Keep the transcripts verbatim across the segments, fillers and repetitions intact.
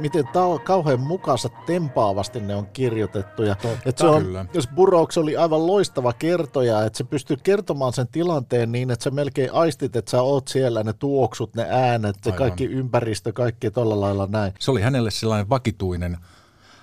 Miten tau, kauhean mukaansa tempaavasti ne on kirjoitettu. Ja, että se on, jos Burroughs oli aivan loistava kertoja, että se pystyy kertomaan sen tilanteen niin, että sä melkein aistit, että sä oot siellä, ne tuoksut, ne äänet, se kaikki ympäristö, kaikki tolla lailla näin. Se oli hänelle sellainen vakituinen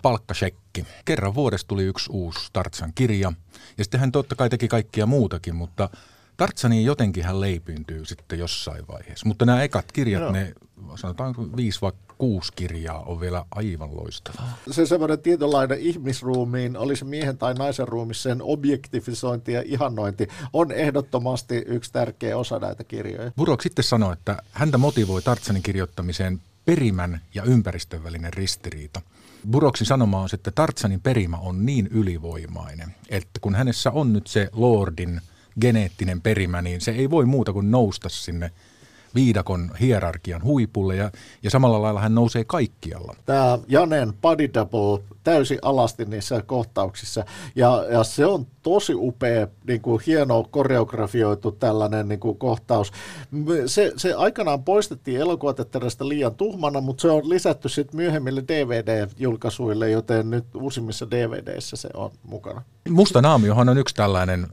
palkkashekki. Kerran vuodessa tuli yksi uusi Tarzan kirja, ja sitten hän totta kai teki kaikkia muutakin, mutta Tarzaniin jotenkin hän leipyyntyy sitten jossain vaiheessa. Mutta nämä ekat kirjat, joo, ne sanotaan viisi vai kuusi kirjaa on vielä aivan loistavaa. Se semmoinen tietynlainen ihmisruumiin, olisi miehen tai naisen ruumissa, sen objektifisointi ja ihannointi on ehdottomasti yksi tärkeä osa näitä kirjoja. Burroughs sitten sanoi, että häntä motivoi Tarzanin kirjoittamiseen perimän ja ympäristön välinen ristiriita. Burroughsin sanoma on, että Tarzanin perimä on niin ylivoimainen, että kun hänessä on nyt se lordin geneettinen perimä, niin se ei voi muuta kuin nousta sinne viidakon hierarkian huipulle, ja, ja samalla lailla hän nousee kaikkialla. Tämä Janen body double täysin alasti niissä kohtauksissa, ja, ja se on tosi upea, niin kuin hieno koreografioitu tällainen niin kuin kohtaus. Se, se aikanaan poistettiin elokuvateatterista liian tuhmana, mutta se on lisätty sitten myöhemmille D V D-julkaisuille, joten nyt uusimmissa D V D:issä se on mukana. Mustanaamiohan on yksi tällainen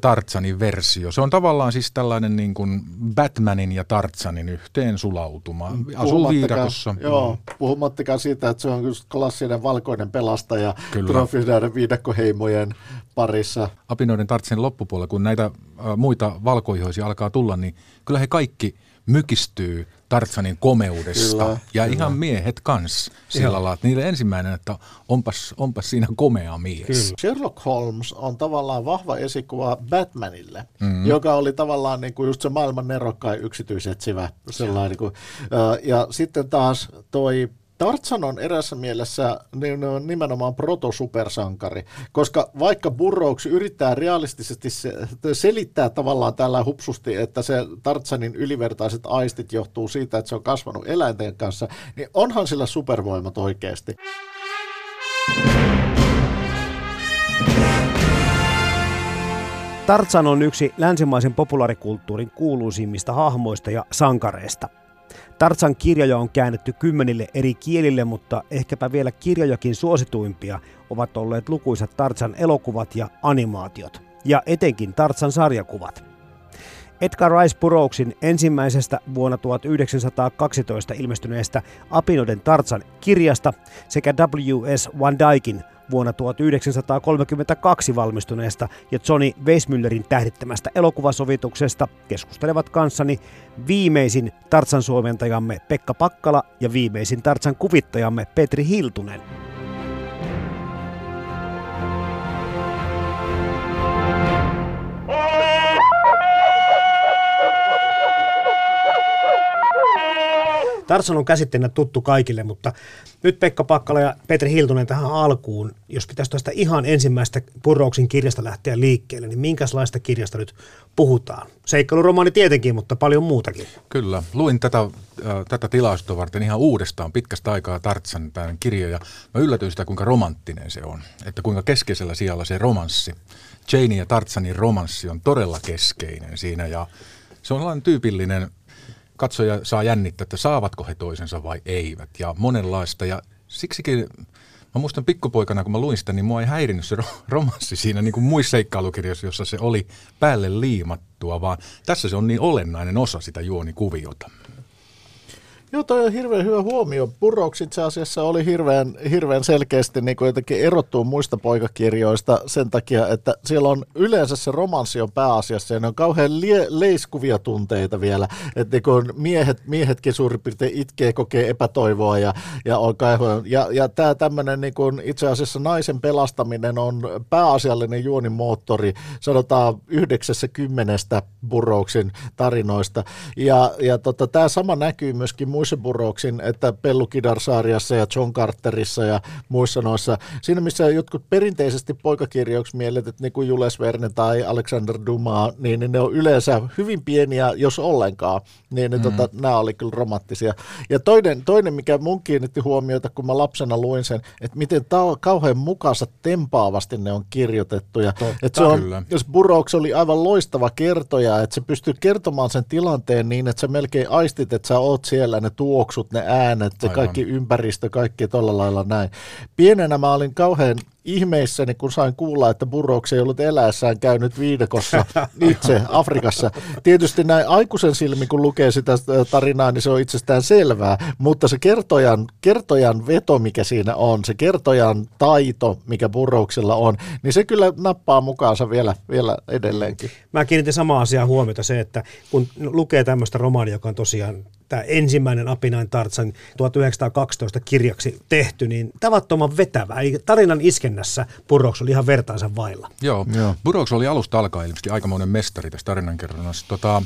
Tarzanin versio. Se on tavallaan siis tällainen niin kuin Batmanin ja Tarzanin yhteen sulautuma. Asun viidakossa. Joo, puhumattakaan siitä, että se on klassinen valkoinen pelastaja trofeiden viidakkoheimojen parissa. Apinoiden Tarzanin loppupuolella, kun näitä muita valkoihoisia alkaa tulla, niin kyllä he kaikki mykistyy Tarzanin komeudesta. Kyllä, ja kyllä. Ihan miehet kanssa siellä laat. Niille ensimmäinen, että onpas, onpas siinä komea mies. Kyllä. Sherlock Holmes on tavallaan vahva esikuva Batmanille, mm-hmm. joka oli tavallaan niin kuin just se maailman nerokkain yksityisetsivä. Sellainen, niin kuin, ja sitten taas toi Tarzan on erässä mielessä nimenomaan proto-supersankari, koska vaikka Burroughs yrittää realistisesti selittää tavallaan tällä hupsusti, että se Tarzanin ylivertaiset aistit johtuu siitä, että se on kasvanut eläinten kanssa, niin onhan sillä supervoimat oikeasti. Tarzan on yksi länsimaisen populaarikulttuurin kuuluisimmista hahmoista ja sankareista. Tarzan kirjoja on käännetty kymmenille eri kielille, mutta ehkäpä vielä kirjojakin suosituimpia ovat olleet lukuisat Tarzan elokuvat ja animaatiot, ja etenkin Tarzan sarjakuvat. Edgar Rice Burroughsin ensimmäisestä vuonna tuhatyhdeksänsataakaksitoista ilmestyneestä Apinoiden Tarzan kirjasta sekä W S Van Dyken vuonna tuhatyhdeksänsataakolmekymmentäkaksi valmistuneesta ja Johnny Weissmüllerin tähdittämästä elokuvasovituksesta keskustelevat kanssani viimeisin Tarzan suomentajamme Pekka Pakkala ja viimeisin Tarzan kuvittajamme Petri Hiltunen. Tarzan on käsitteenä tuttu kaikille, mutta nyt Pekka Pakkala ja Petri Hiltunen tähän alkuun. Jos pitäisi tuosta ihan ensimmäistä Burroughsin kirjasta lähteä liikkeelle, niin minkälaista kirjasta nyt puhutaan? Seikkailuromaani tietenkin, mutta paljon muutakin. Kyllä. Luin tätä, äh, tätä tilastoa varten ihan uudestaan pitkästä aikaa Tarzan tämän kirjan, ja mä yllätyin sitä, kuinka romanttinen se on. Että kuinka keskeisellä sijalla se romanssi, Janein ja Tarzanin romanssi on todella keskeinen siinä, ja se on sellainen tyypillinen. Katsoja saa jännittää, että saavatko he toisensa vai eivät, ja monenlaista. Ja siksikin, mä muistan pikkupoikana, kun mä luin sitä, niin mua ei häirinnyt se romanssi siinä niin kuin muissa seikkailukirjoissa, jossa se oli päälle liimattua, vaan tässä se on niin olennainen osa sitä juonikuviota. Joo, toi on hirveän hyvä huomio. Burroughs itse asiassa oli hirveän, hirveän selkeästi niin kuin jotenkin erottuu muista poikakirjoista sen takia, että siellä on yleensä se romanssi on pääasiassa ja ne on kauhean lie, leiskuvia tunteita vielä. Että niin kuin miehet, miehetkin suurin piirtein itkee, kokee epätoivoa ja, ja on kaihoja. Ja, ja tämä tämmöinen niin kuin itse asiassa naisen pelastaminen on pääasiallinen juonimoottori, sanotaan yhdeksässä kymmenestä Burroughsin tarinoista. Ja, ja tota, tämä sama näkyy myöskin muissa Burroughsin, että Pellu Kidarsarjassa ja John Carterissa ja muissa noissa. Siinä missä jotkut perinteisesti poikakirjoiksi mielletyt, niin kuin Jules Verne tai Alexander Dumas, niin, niin ne on yleensä hyvin pieniä, jos ollenkaan. Niin mm. tota, nämä oli kyllä romanttisia. Ja toinen, toinen, mikä mun kiinnitti huomiota, kun mä lapsena luin sen, että miten ta- kauhean mukaansa tempaavasti ne on kirjoitettu. Ja, että se on, jos Burroughs oli aivan loistava kertoja, että se pystyy kertomaan sen tilanteen niin, että sä melkein aistit, että sä oot siellä, ne tuoksut, ne äänet, se kaikki ympäristö, kaikki tolla lailla näin. Pienenä mä olin kauhean ihmeissäni, kun sain kuulla, että Burroughs ei ollut eläessään käynyt viidakossa itse Afrikassa. Tietysti näin aikuisen silmin, kun lukee sitä tarinaa, niin se on itsestään selvää, mutta se kertojan, kertojan veto, mikä siinä on, se kertojan taito, mikä Burroughsilla on, niin se kyllä nappaa mukaansa vielä, vielä edelleenkin. Mä kiinnitin samaa asiaa huomiota se, että kun lukee tämmöistä romaania, joka on tosiaan tämä ensimmäinen Apinaiden Tarzan tuhatyhdeksänsataakaksitoista kirjaksi tehty, niin tavattoman vetävä. Eli tarinan iskennässä Burroughs oli ihan vertaansa vailla. Joo, Joo. Burroughs oli alusta alkaen ilmeisesti aikamoinen mestari tässä tarinankerronnassa. Tota,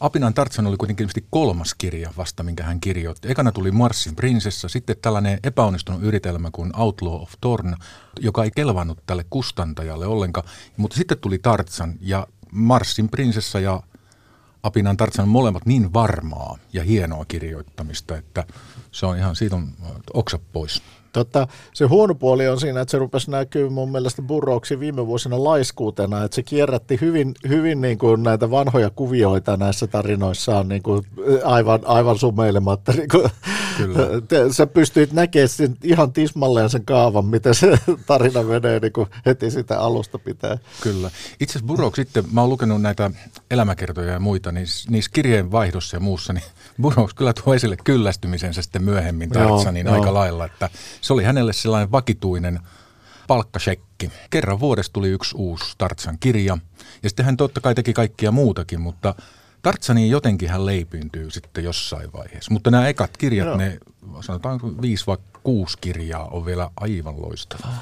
Apinaiden Tarzan oli kuitenkin ilmeisesti kolmas kirja vasta, minkä hän kirjoitti. Ekana tuli Marsin prinsessa, sitten tällainen epäonnistunut yritelmä kuin Outlaw of Thorn, joka ei kelvannut tälle kustantajalle ollenkaan. Mutta sitten tuli Tarzan ja Marsin prinsessa ja Apinaiden Tarzan molemmat niin varmaa ja hienoa kirjoittamista, että se on ihan siitä on oksa pois. Totta, se huono puoli on siinä, että se rupesi näkyy mun mielestä Burroughsin viime vuosina laiskuutena, että se kierrätti hyvin, hyvin niin kuin näitä vanhoja kuvioita näissä tarinoissaan niin kuin aivan, aivan sumeilematta. Niin kuin. Kyllä. Sä pystyit näkemään ihan tismalleen sen kaavan, miten se tarina menee niin kuin heti sitä alusta pitää. Kyllä. Itse asiassa Burroughs sitten, mä oon lukenut näitä elämäkertoja ja muita, niin niissä kirjeenvaihdossa ja muussa, niin Burroughs kyllä tuo esille kyllästymisensä sitten myöhemmin Tarzanin aika joo. lailla, että se oli hänelle sellainen vakituinen palkkashekki. Kerran vuodessa tuli yksi uusi Tarzan kirja ja sitten hän totta kai teki kaikkia muutakin, mutta Tarzaniin jotenkin hän leipyyntyy sitten jossain vaiheessa. Mutta nämä ekat kirjat, joo. ne sanotaan viisi vai kuusi kirjaa on vielä aivan loistavaa.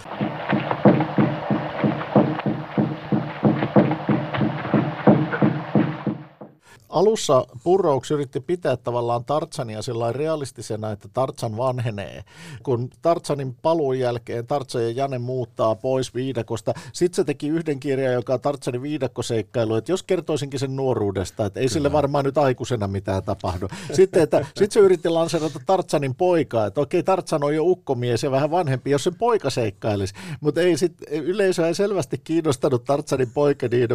Alussa Burroughs yritti pitää tavallaan Tarzania sellainen realistisena, että Tarzan vanhenee. Kun Tarzanin paluun jälkeen Tarzan ja Jane muuttaa pois viidakosta, sitten se teki yhden kirjan, joka on Tarzanin viidakkoseikkailu, että jos kertoisinkin sen nuoruudesta, että ei Kyllä. sille varmaan nyt aikuisena mitään tapahdu. Sitten että, sit se yritti lanserata Tarzanin poikaa, että okei Tarzan on jo ukkomies ja vähän vanhempi, jos sen poika seikkailisi, mutta ei sit, yleisö ei selvästi kiinnostanut Tarzanin poika. Niin,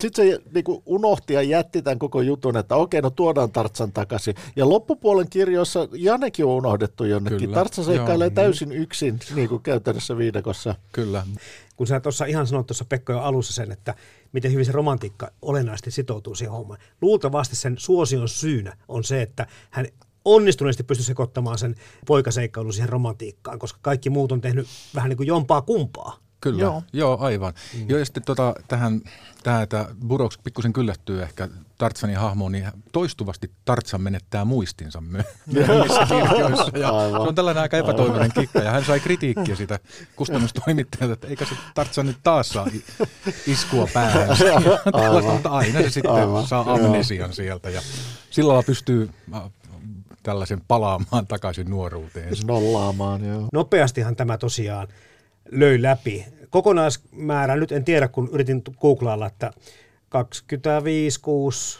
sitten se niinku unohti ja jätti tämän koko jutun. Että okei, no tuodaan Tarzan takaisin. Ja loppupuolen kirjoissa Janekin on unohdettu jonnekin. Tarzan seikkailee joo, täysin niin. yksin niin kuin käytännössä viidakossa. Kyllä. Kun sä tuossa ihan sanoit tuossa Pekka jo alussa sen, että miten hyvin se romantiikka olennaisesti sitoutuu siihen hommaan. Luultavasti sen suosion syynä on se, että hän onnistuneesti pystyi sekoittamaan sen poikaseikkailun siihen romantiikkaan, koska kaikki muut on tehnyt vähän niin kuin jompaa kumpaa. Kyllä, joo, joo aivan. Mm. Joo, ja sitten tota, tähän, tähän että Burroughs pikkusen kyllästyy ehkä Tarzanin hahmoon, niin toistuvasti Tarzan menettää muistinsa myöhemmissä kirjoissa. Ja se on tällainen aika epätoivoinen kikka, ja hän sai kritiikkiä sitä kustannustoimittajalta, että eikä se Tarzan nyt taas saa iskua päähän. Mutta aina se sitten aivan. saa amnesian sieltä, ja sillä lailla pystyy tällaisen palaamaan takaisin nuoruuteen. Nollaamaan, joo. Nopeastihan tämä tosiaan löi läpi. Kokonaismäärä, nyt en tiedä, kun yritin googlailla, että kaksikymmentäviisi, kuusi,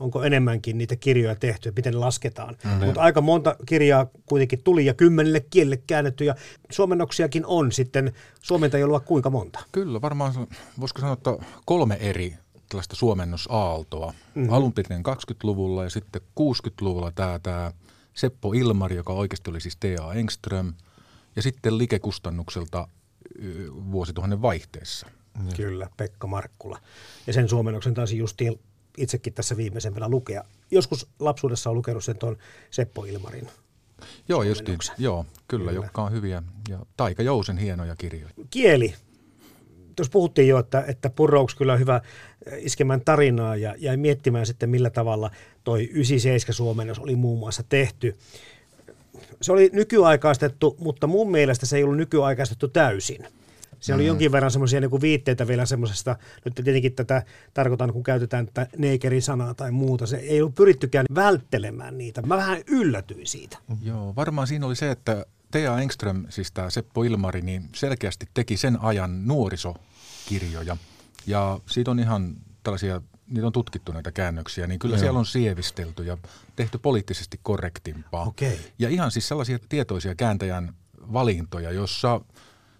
onko enemmänkin niitä kirjoja tehty, miten ne lasketaan. Mm-hmm. Mutta aika monta kirjaa kuitenkin tuli ja kymmenelle kielelle käännetty ja suomennoksiakin on sitten. Suomenta ei ollut kuinka monta. Kyllä, varmaan voisiko sanoa, että kolme eri tällaista suomennusaaltoa. Mm-hmm. Alun piirtein kaksikymmentäluvulla ja sitten kuusikymmentäluvulla tämä, tämä Seppo Ilmari, joka oikeasti oli siis T A Engström. Ja sitten Like-kustannukselta vuosituhannen vaihteessa. Kyllä, Pekka Markkula. Ja sen suomennoksen taisi justiin itsekin tässä viimeisempänä lukea. Joskus lapsuudessa on lukenut sen tuon Seppo Ilmarin. Joo, justiin. Joo, kyllä, kyllä, jotka on hyviä. Ja Taika Jousen hienoja kirjoja. Kieli. Tuossa puhuttiin jo, että, että Burroughs kyllä hyvä iskemään tarinaa ja jäi miettimään sitten, millä tavalla toi yhdeksänkymmentäseitsemän suomennos oli muun muassa tehty. Se oli nykyaikaistettu, mutta mun mielestä se ei ollut nykyaikaistettu täysin. Se oli mm. jonkin verran semmoisia niin kuin viitteitä vielä semmoisesta, nyt tietenkin tätä tarkoitan, kun käytetään tätä neekeri-sanaa tai muuta. Se ei ollut pyrittykään välttelemään niitä. Mä vähän yllätyin siitä. Mm. Joo, varmaan siinä oli se, että T A. Engström, siis tämä Seppo Ilmari, niin selkeästi teki sen ajan nuorisokirjoja. Ja siitä on ihan tällaisia, niitä on tutkittu näitä käännöksiä, niin kyllä Joo. siellä on sievistelty ja tehty poliittisesti korrektimpaa. Okay. Ja ihan siis sellaisia tietoisia kääntäjän valintoja, jossa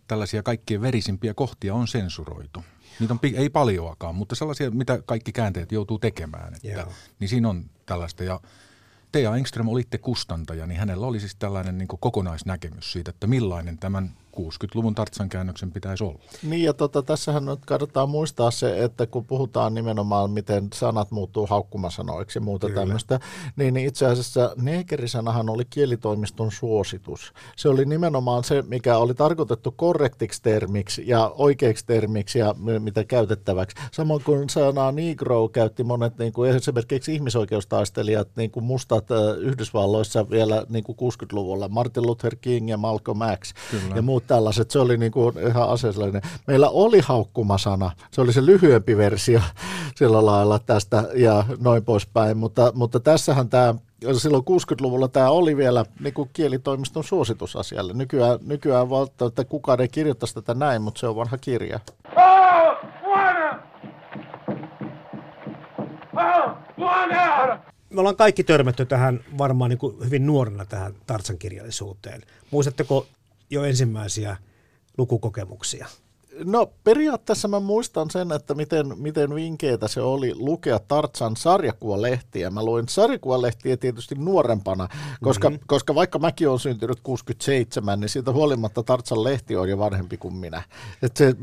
tällaisia kaikkien verisimpiä kohtia on sensuroitu. Niitä on, ei paljoakaan, mutta sellaisia, mitä kaikki käänteet joutuu tekemään. Että, niin siinä on tällaista. Ja T A. Engström oli itse kustantaja, niin hänellä oli siis tällainen niin kuin kokonaisnäkemys siitä, että millainen tämän kuudenkymmenen luvun Tarzan käännöksen pitäisi olla. Niin ja tota, tässähän nyt kannattaa muistaa se, että kun puhutaan nimenomaan, miten sanat muuttuu haukkumasanoiksi ja muuta Kyllä. tämmöistä, niin itse asiassa neekerisanahan oli kielitoimiston suositus. Se oli nimenomaan se, mikä oli tarkoitettu korrektiksi termiksi ja oikeiksi termiksi ja mitä käytettäväksi. Samoin kuin sanaa negro käytti monet niin kuin esimerkiksi ihmisoikeustaistelijat, niin kuin mustat äh, Yhdysvalloissa vielä niin kuin kuudenkymmenen luvulla, Martin Luther King ja Malcolm X Kyllä. ja muut tällaiset. Se oli niin kuin ihan aseellinen. Meillä oli haukkumasana. Se oli se lyhyempi versio sillä lailla tästä ja noin poispäin, mutta, mutta tässähän tämä silloin kuudenkymmenen luvulla tämä oli vielä niin kuin kielitoimiston suositusasialle. Nykyään, nykyään valtaa, että kukaan ei kirjoittaisi tätä näin, mutta se on vanha kirja. Oh, Luana! Oh, Luana! Me ollaan kaikki törmätty tähän varmaan niin kuin hyvin nuorena tähän Tarzan kirjallisuuteen. Muistatteko jo ensimmäisiä lukukokemuksia? No periaatteessa mä muistan sen, että miten, miten vinkeitä se oli lukea Tarzan sarjakuvalehtiä. Mä luin sarjakuvalehtiä tietysti nuorempana, koska, mm-hmm. koska vaikka mäkin olen syntynyt kuusikymmentäseitsemän, niin siitä huolimatta Tarzan lehti on jo vanhempi kuin minä. Et se,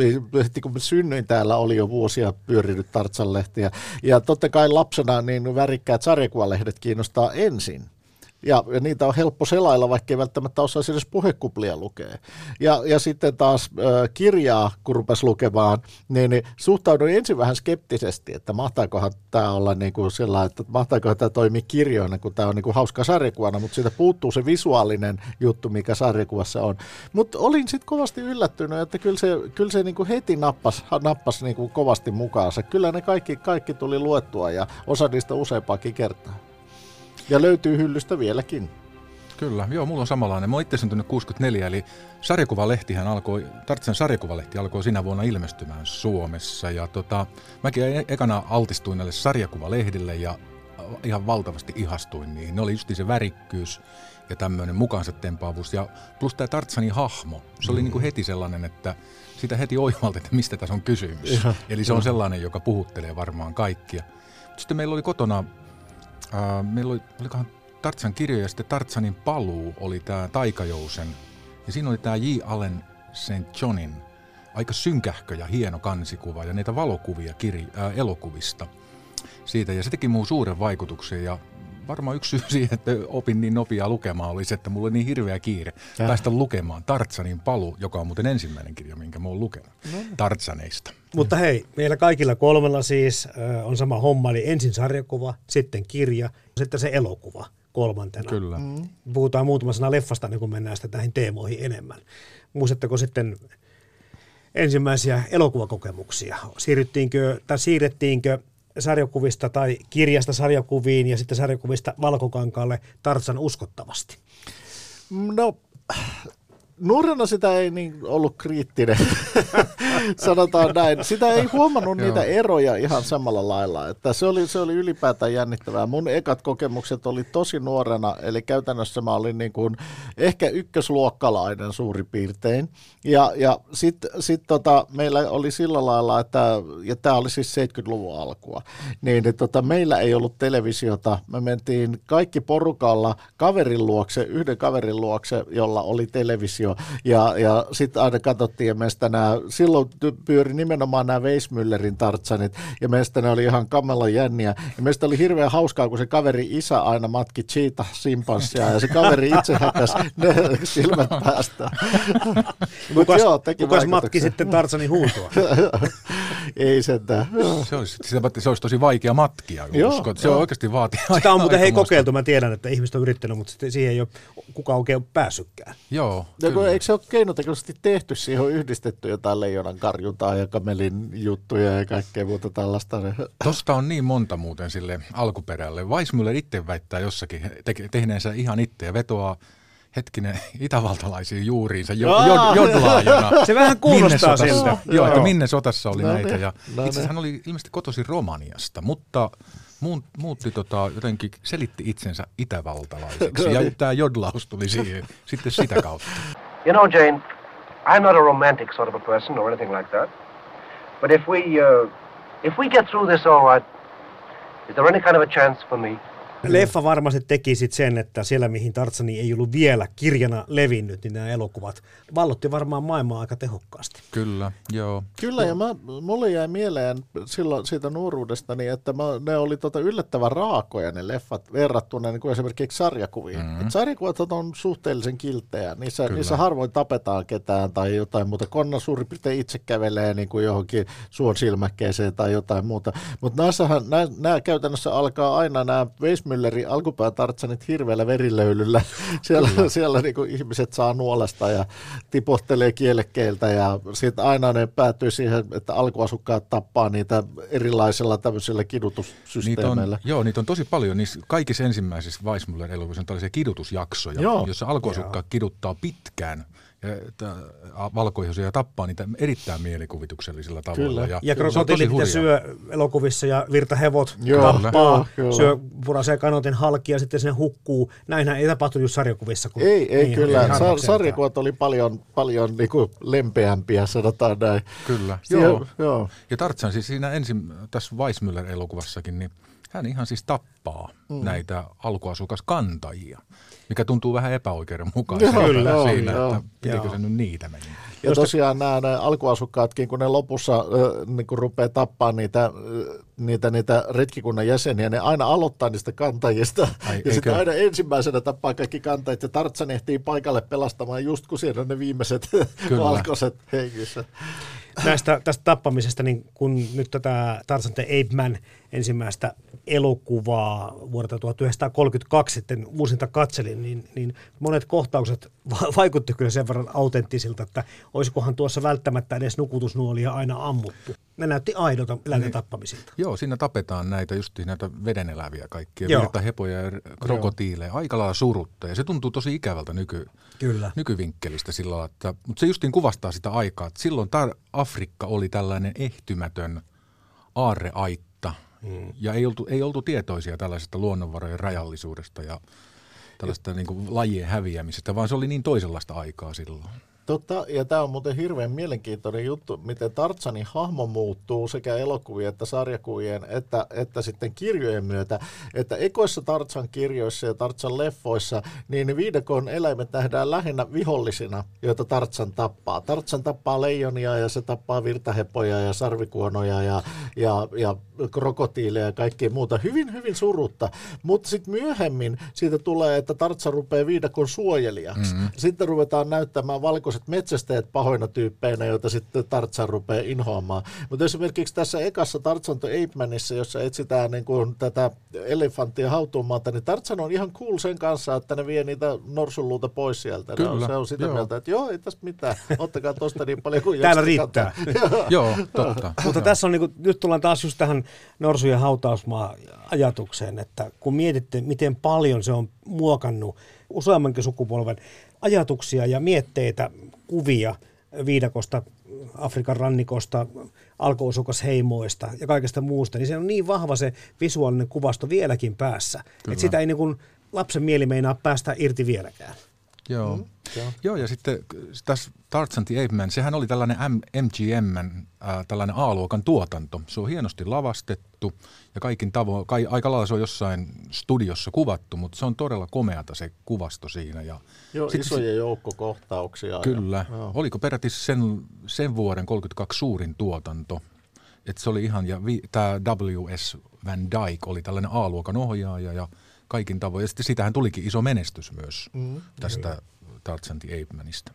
kun mä synnyin täällä, oli jo vuosia pyörinyt Tarzan lehtiä. Ja totta kai lapsena niin värikkäät sarjakuvalehdet kiinnostaa ensin. Ja, ja niitä on helppo selailla, vaikka ei välttämättä osaisi edes puhekuplia lukea. Ja, ja sitten taas äh, kirjaa, kun rupesi lukemaan, niin, niin suhtauduin ensin vähän skeptisesti, että mahtaakohan tämä olla niin kuin sellainen, että mahtaakohan tämä toimii kirjoina, kun tämä on niin kuin hauska sarjakuvana, mutta siitä puuttuu se visuaalinen juttu, mikä sarjakuvassa on. Mutta olin sitten kovasti yllättynyt, että kyllä se, kyllä se niin kuin heti nappasi, nappasi niin kuin kovasti mukaansa. Kyllä ne kaikki, kaikki tuli luettua ja osa niistä useampaakin kertaa. Ja löytyy hyllystä vieläkin. Kyllä, joo, mulla on samanlainen. Mä oon itse syntynyt kuusikymmentäneljä, eli sarjakuvalehtihän alkoi, Tarzan sarjakuvalehti alkoi sinä vuonna ilmestymään Suomessa. Ja tota, mäkin ekana altistuin näille sarjakuvalehdille ja ihan valtavasti ihastuin niihin. Ne oli justi se värikkyys ja tämmöinen mukaansa tempaavuus. Ja plus tämä Tarzanin hahmo, se oli mm. niin kuin heti sellainen, että sitä heti oivalti, että mistä tässä on kysymys. Ihan. Eli se on sellainen, joka puhuttelee varmaan kaikkia. Sitten meillä oli kotona... Meillä oli, olikohan Tarzan kirjoja ja sitten Tarzanin paluu oli tämä Taika Jousen. Ja siinä oli tämä J. Allen Saint Johnin aika synkähkö ja hieno kansikuva ja niitä valokuvia kirja, ää, elokuvista siitä. Ja se teki muun suuren vaikutuksen ja varmaan yksi syy siihen, että opin niin nopeaa lukemaan oli se, että mulla oli niin hirveä kiire ja päästä lukemaan Tarzanin paluu, joka on muuten ensimmäinen kirja, minkä mä oon lukenut no. Tarzaneista. Mutta hei, meillä kaikilla kolmella siis äh, on sama homma, eli ensin sarjakuva, sitten kirja, sitten se elokuva kolmantena. Kyllä. Mm. Puhutaan muutama sana leffasta, niin kun mennään sitten näihin teemoihin enemmän. Muistatteko sitten ensimmäisiä elokuvakokemuksia? Siirryttiinkö tai siirrettiinkö sarjakuvista tai kirjasta sarjakuviin ja sitten sarjakuvista valkokankaalle Tarzan uskottavasti? No... Nuorena sitä ei niin ollut kriittinen, sanotaan näin. Sitä ei huomannut niitä eroja ihan samalla lailla, että se oli, se oli ylipäätään jännittävää. Mun ekat kokemukset oli tosi nuorena, eli käytännössä mä olin niin kuin ehkä ykkösluokkalainen suurin piirtein. Ja, ja sitten sit tota, meillä oli sillä lailla, että, ja tämä oli siis seitsemänkymmentäluvun alkua, niin tota, meillä ei ollut televisiota. Me mentiin kaikki porukalla kaverin luokse, yhden kaverin luokse, jolla oli televisio. Ja, ja sitten aina katsottiin, ja meistä nämä, silloin pyöri nimenomaan nämä Weissmüllerin Tarzanit, ja meistä ne oli ihan kamelon jänniä. Ja meistä oli hirveän hauskaa, kun se kaveri isä aina matki cheetah simpanssia, ja se kaveri itse häkäsi ne silmät päästä. Kukas, joo, kukas matki sitten Tarzanin huutoa? Ei sentään. Se olisi, se olisi tosi vaikea matkia, uskon. Se on oikeasti vaatii. Sitä on muuten hei kokeiltu, mä tiedän, että ihmiset on yrittänyt, mutta siihen ei ole kukaan oikein päässytkään. Joo. No, eikö se ole keinotekoisesti tehty? Siihen on yhdistetty jotain leijonan karjuntaa ja kamelin juttuja ja kaikkea muuta tällaista. Tosta on niin monta muuten sille alkuperälle. Weissmüller itse väittää jossakin te- tehneensä ihan itse ja vetoaa hetkinen itävaltalaisiin juuriinsa jo, jod, jodlaajana. Se vähän kuulostaa siltä. Joo, että minne sotassa oli no, näitä. Ja no, itse asiassa hän oli ilmeisesti kotoisin Romaniasta, mutta muutti tota, jotenkin selitti itsensä itävaltalaiseksi. Ja tämä jodlaus tuli siihen sitten sitä kautta. You know, Jane, I'm not a romantic sort of a person or anything like that. But if we, uh, if we get through this all right, is there any kind of a chance for me? Leffa varmasti teki sit sen, että siellä mihin Tarzani ei ollut vielä kirjana levinnyt, niin nämä elokuvat vallotti varmaan maailmaa aika tehokkaasti. Kyllä, joo. Kyllä, ja mä, mulle jäi mieleen silloin siitä nuoruudestani, että mä, ne oli tota yllättävän raakoja ne leffat verrattuna niin kuin esimerkiksi sarjakuviin. Mm-hmm. Et sarjakuvat on suhteellisen kilttejä, niissä, niissä harvoin tapetaan ketään tai jotain muuta. Konna suurin piirtein itse kävelee niin kuin johonkin suon silmäkkeeseen tai jotain muuta. Mutta näissähän, nämä käytännössä alkaa aina nämä Weissmüllerin alkupäätartsanit hirveällä verilöylyllä. Siellä, siellä niin kuin ihmiset saa nuolesta ja tipottelee kielekkeiltä ja sitten aina ne päätyy siihen, että alkuasukkaat tappaa niitä erilaisilla tämmöisillä kidutussysteemeillä. Niitä on, joo, niitä on tosi paljon. Niissä kaikissa ensimmäisissä Weissmüller-elokuvissa on tällaisia kidutusjaksoja, joo, jossa alkuasukkaat kiduttaa pitkään valkoihoisia ja tappaa niitä erittäin mielikuvituksellisella tavalla. Ja, ja krokotiilit, mitä syö elokuvissa ja virtahevot joo, tappaa, joo, syö purasee kanotin halki ja sitten sinne hukkuu. Näinhän ei tapahtu just sarjakuvissa. Kun ei, ei kyllä. Sar- sarjakuvat oli paljon, paljon niinku lempeämpiä, sanotaan näin. Kyllä, Siin, joo. joo. Ja Tarzan siis siinä ensin, tässä Weissmüller-elokuvassakin, niin hän ihan siis tappaa mm. näitä alkuasukaskantajia, mikä tuntuu vähän epäoikeudenmukaiselta siinä, joo, että pitikö se nyt niitä mennä. Ja tosiaan nämä, nämä alkuasukkaatkin, kun ne lopussa äh, niin kun rupeaa tappaa niitä, äh, niitä, niitä retkikunnan jäseniä, ne aina aloittaa niistä kantajista. Ai, ja sitten aina ensimmäisenä tappaa kaikki kantajat, ja Tarzan ehtii paikalle pelastamaan just kun siellä on ne viimeiset valkoiset hengissä. Näistä, tästä tappamisesta, niin kun nyt tätä Tarzan the Ape-Man ensimmäistä elokuvaa vuodelta tuhatyhdeksänsataakolmekymmentäkaksi sitten uusinta katselin, niin, niin monet kohtaukset va- vaikutti kyllä sen verran autenttisilta, että olisikohan tuossa välttämättä edes nukutusnuolia aina ammuttu. Ne näytti aidolta eläinten tappamisilta. Joo, siinä tapetaan näitä, just näitä vedeneläviä kaikkia, virtahepoja ja krokotiileja, aika lailla surutta. Ja se tuntuu tosi ikävältä nyky, kyllä. nykyvinkkelistä sillä lailla, että, mutta se justiin kuvastaa sitä aikaa, että silloin tar- Afrikka oli tällainen ehtymätön aarreaitta. Mm. Ja ei oltu, ei oltu tietoisia tällaisesta luonnonvarojen rajallisuudesta ja tällaista niin kuin lajien häviämisestä, vaan se oli niin toisenlaista aikaa silloin. Totta, ja tämä on muuten hirveän mielenkiintoinen juttu, miten Tarzanin hahmo muuttuu sekä elokuvien että sarjakuvien että, että sitten kirjojen myötä. Että ekoissa Tarzan kirjoissa ja Tarzan leffoissa, niin viidakon eläimet nähdään lähinnä vihollisina, joita Tarzan tappaa. Tarzan tappaa leijonia ja se tappaa virtahepoja ja sarvikuonoja ja, ja, ja krokotiileja ja kaikkea muuta. Hyvin, hyvin surutta. Mutta sitten myöhemmin siitä tulee, että Tarzan rupeaa viidakon suojelijaksi. Mm-hmm. Sitten ruvetaan näyttämään valkoiset metsästäjät pahoina tyyppeinä, joita sitten Tarzan rupeaa inhoamaan. Mutta esimerkiksi tässä ekassa Tarzan the Ape-Manissa, jossa etsitään niin kuin tätä elefanttia hautuumaata, niin Tarzan on ihan cool sen kanssa, että ne vie niitä norsunluuta pois sieltä. Kyllä, no, se on sitä joo. mieltä, että joo, ei tässä mitään. Ottakaa tosta niin paljon kuin täällä riittää. Joo, totta. Mutta tässä on, niin kuin, nyt tullaan taas just tähän norsujen hautausmaa-ajatukseen, että kun mietitte, miten paljon se on muokannut useammankin sukupolven ajatuksia ja mietteitä, kuvia viidakosta, Afrikan rannikosta, alkuasukasheimoista ja kaikesta muusta, niin se on niin vahva se visuaalinen kuvasto vieläkin päässä, että sitä ei niin kuin lapsen mieli meinaa päästä irti vieläkään. Joo. Mm, joo. Joo, ja sitten tässä Tarzan the Ape-Man, sehän oli tällainen M G M, ää, tällainen A-luokan tuotanto. Se on hienosti lavastettu ja kaikin tavoin, kai, aika lailla se on jossain studiossa kuvattu, mutta se on todella komeata se kuvasto siinä. Ja joo, isoja joukkokohtauksia. Kyllä. Ja, oliko peräti sen, sen vuoden kolmekymmentäkaksi suurin tuotanto? Että se oli ihan, ja vi, tämä W S Van Dyke oli tällainen A-luokan ohjaaja ja kaikin tavoin. Ja sitten siitähän tulikin iso menestys myös mm. tästä Tarzan the Ape-Manista.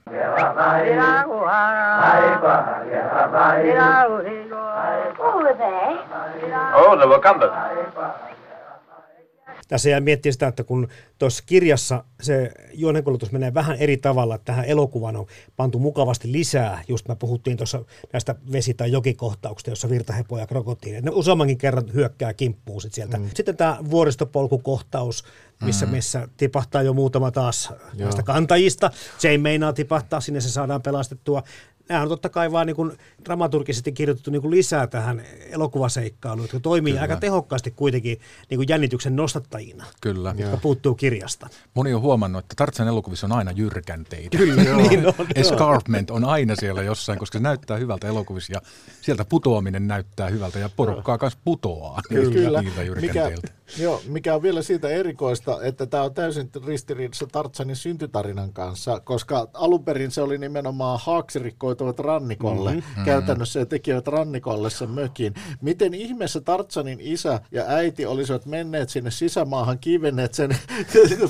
Tässä jää miettiä sitä, että kun tuossa kirjassa se juonenkulutus menee vähän eri tavalla, että tähän elokuvaan on pantu mukavasti lisää. Just me puhuttiin tuossa näistä vesi- tai jokikohtauksista, jossa virtahepoja ja krokotiileja. Ne useammankin kerran hyökkää kimppuun sit sieltä. Mm. Sitten tämä vuoristopolkukohtaus, missä, mm. missä tipahtaa jo muutama taas näistä kantajista. Jane meinaa tipahtaa, sinne se saadaan pelastettua. Nämä on totta kai vaan niin kuin dramaturgisesti kirjoitettu niin kuin lisää tähän elokuvaseikkailuun, jotka toimii Kyllä. aika tehokkaasti kuitenkin niin kuin jännityksen nostattajina, Kyllä. jotka Joo. puuttuu kirjasta. Moni on huomannut, että Tarzan elokuvissa on aina jyrkänteitä. Kyllä, niin on, escarpment on aina siellä jossain, koska se näyttää hyvältä elokuvissa ja sieltä putoaminen näyttää hyvältä ja porukkaa myös putoaa Kyllä. Kyllä. niiltä jyrkänteiltä. Mikä, jo, mikä on vielä siitä erikoista, että tämä on täysin ristiriidassa Tarzanin syntytarinan kanssa, koska alun perin se oli nimenomaan haaksirikko tuovat rannikolle, mm-hmm. käytännössä he tekivät rannikolle sen mökin. Miten ihmeessä Tarzanin isä ja äiti olisivat menneet sinne sisämaahan, kivenneet sen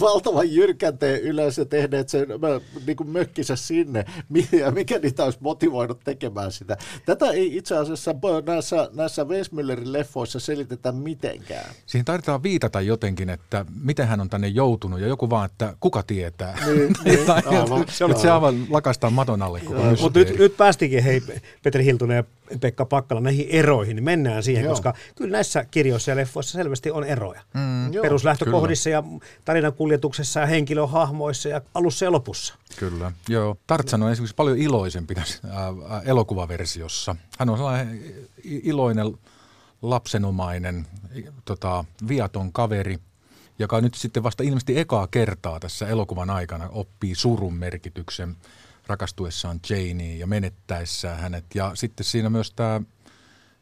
valtavan jyrkänteen ylös ja tehneet sen niin kuin mökkinsä sinne, ja mikä niitä olisi motivoinut tekemään sitä. Tätä ei itse asiassa näissä, näissä Weissmüllerin leffoissa selitetä mitenkään. Siihen taidetaan viitata jotenkin, että miten hän on tänne joutunut, ja joku vaan, että kuka tietää. Niin, niin, aivan, se oli se aivan lakastaa maton alle. Nyt, nyt päästikin, hei, Petri Hiltunen ja Pekka Pakkala, näihin eroihin. Mennään siihen, Joo. koska kyllä näissä kirjoissa ja leffoissa selvästi on eroja. Mm, Peruslähtökohdissa kyllä. ja tarinan kuljetuksessa ja henkilöhahmoissa ja alussa ja lopussa. Kyllä, joo. Tarzan on esimerkiksi paljon iloisempi tässä ää, elokuvaversiossa. Hän on sellainen iloinen, lapsenomainen, tota, viaton kaveri, joka nyt sitten vasta ilmeisesti ekaa kertaa tässä elokuvan aikana oppii surun merkityksen rakastuessaan Janeen ja menettäessään hänet. Ja sitten siinä myös tämä,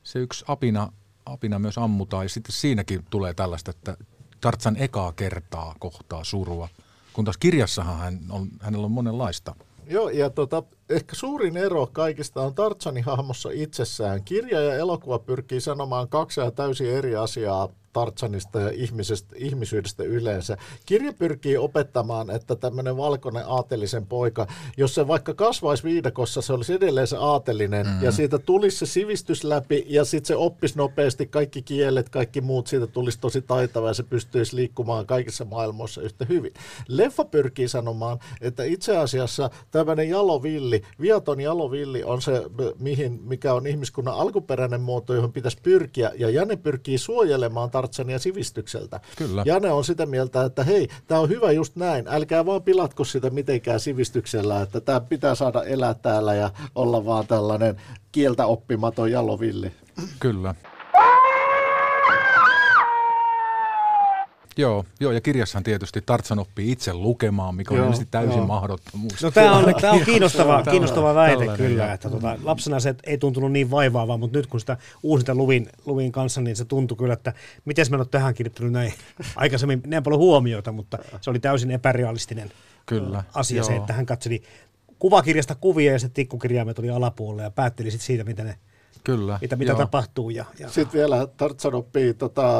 se yksi apina, apina myös ammutaan, ja sitten siinäkin tulee tällaista, että Tarzan ekaa kertaa kohtaa surua, kun taas kirjassahan hän on, hänellä on monenlaista. Joo, ja tota, ehkä suurin ero kaikista on Tarzanin hahmossa itsessään. Kirja ja elokuva pyrkii sanomaan kaksi ja täysin eri asiaa Tarzanista ja ihmisestä, ihmisyydestä yleensä. Kirja pyrkii opettamaan, että tämmöinen valkoinen aatelisen poika, jos se vaikka kasvaisi viidakossa, se olisi edelleen se aatelinen, mm-hmm. ja siitä tulisi se sivistys läpi, ja sitten se oppisi nopeasti kaikki kielet, kaikki muut, siitä tulisi tosi taitava, ja se pystyisi liikkumaan kaikissa maailmoissa yhtä hyvin. Leffa pyrkii sanomaan, että itse asiassa tämmöinen jalovilli, viaton jalovilli on se, mihin, mikä on ihmiskunnan alkuperäinen muoto, johon pitäisi pyrkiä, ja Jane pyrkii suojelemaan Tarzania sivistykseltä. Kyllä. Ja ne on sitä mieltä, että hei, tämä on hyvä just näin, älkää vaan pilatko sitä mitenkään sivistyksellä, että tämä pitää saada elää täällä ja olla vaan tällainen kieltä oppimaton jalovilli. Kyllä. Joo, joo, ja kirjassahan tietysti Tarzan oppii itse lukemaan, mikä on tietysti täysin joo. mahdottomuus. No tämä on, tämä on kiinnostava, kiinnostava väite kyllä, että tuota, lapsena se ei tuntunut niin vaivaavaa, mutta nyt kun sitä uusinta luvin, luvin kanssa, niin se tuntui kyllä, että miten mä en ole tähän kiinnittänyt näin aikaisemmin näin paljon huomiota, mutta se oli täysin epärealistinen kyllä. asia joo. se, että hän katseli kuvakirjasta kuvia ja se tikkukirjaimet oli alapuolella ja päätteli sitten siitä, mitä ne Kyllä, mitä mitä joo. tapahtuu. Ja, ja. Sitten vielä Tarzan oppii tota,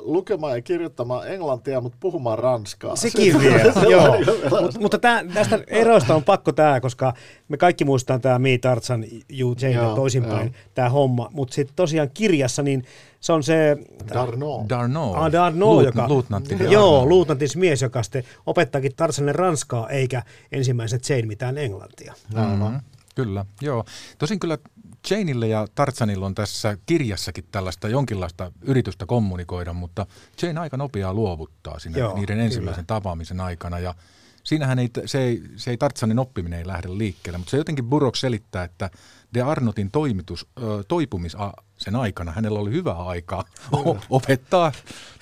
lukemaan ja kirjoittamaan englantia, mutta puhumaan ranskaa. Sekin vielä, joo. Mut, mutta tää, tästä eroista on pakko tämä, koska me kaikki muistetaan tämä Me, Tarzan, You, Jane ja toisinpäin, tämä homma. Mutta sitten tosiaan kirjassa, niin se on se Darno, Darno. Ah, Darno Luut, joka, luutnantti. Joo, luutnantis mies, joka sitten opettaakin Tarzanin ranskaa, eikä ensimmäiset Jane mitään englantia. Mm-hmm. Kyllä, joo. Tosin kyllä Janeille ja Tarzanilla on tässä kirjassakin tällaista jonkinlaista yritystä kommunikoida, mutta Jane aika nopeaa luovuttaa siinä Joo, niiden ensimmäisen kyllä. tapaamisen aikana. Ja siinähän ei, se, ei, se ei Tarzanin oppiminen ei lähde liikkeelle, mutta se jotenkin Burroughs selittää, että De Arnottin toimitus, ö, toipumis, sen aikana. Hänellä oli hyvää aikaa opettaa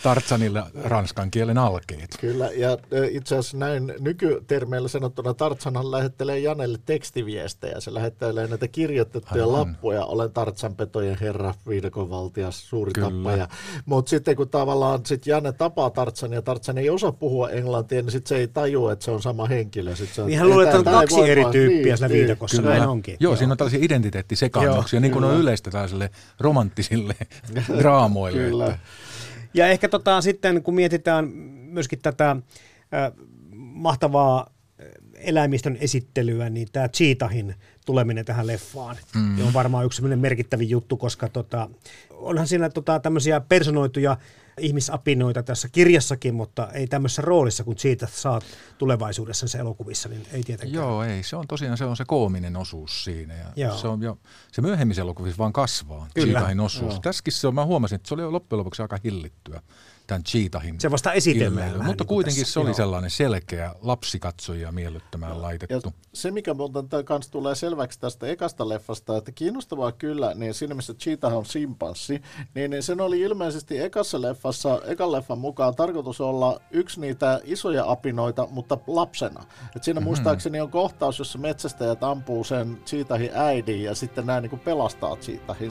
Tarzanille ranskan kielen alkeet. Kyllä, ja itse asiassa näin nykytermeillä sanottuna Tarzanhan lähettelee Janelle tekstiviestejä. Se lähettelee näitä kirjoitettuja Aivan. lappuja. Olen Tarzanpetojen herra, viidakonvaltias, suuri Kyllä. tappaja. Mutta sitten kun tavallaan sit Janne tapaa Tarzan ja Tarzan ei osaa puhua englantia, niin sitten se ei tajua, että se on sama henkilö. Sit se on, niin hän luulee, että on kaksi eri tyyppiä niin, siinä viidakossa. Kyllä. Näin onkin. Joo, Joo, siinä on tällaisia identiteettisekaannuksia, niin kuin on yleistä tällaiselle romanttisille draamoille. Kyllä. Ja ehkä tota, sitten kun mietitään myöskin tätä äh, mahtavaa eläimistön esittelyä, niin tämä cheetahin tuleminen tähän leffaan mm. on varmaan yksi sellainen merkittävin juttu, koska tota, onhan siinä tota, tämmöisiä personoituja ihmisapinoita tässä kirjassakin, mutta ei tämmöisessä roolissa, kun siitä saat tulevaisuudessa se elokuvissa, niin ei tietenkään. Joo, ei. Se on tosiaan se, on se koominen osuus siinä. Ja se, on jo, se myöhemmin elokuvissa vaan kasvaa, cheetahin osuus. Tässäkin se on, mä huomasin, että se oli loppujen lopuksi aika hillittyä, tämän cheetahin. Se vasta esitellään. Mutta niin kuitenkin tässä. Se oli Joo. sellainen selkeä, lapsikatsojia miellyttämään laitettu. Ja se, mikä muuten kanssa tulee selväksi tästä ekasta leffasta, että kiinnostavaa kyllä, niin siinä missä cheetah on simpanssi, niin sen oli ilmeisesti ekassa leffassa, ekan leffan mukaan tarkoitus olla yksi niitä isoja apinoita, mutta lapsena. Et siinä mm-hmm. muistaakseni on kohtaus, jossa metsästäjät ampuu sen cheetahin äidin ja sitten nämä niin kuin pelastaa cheetahin.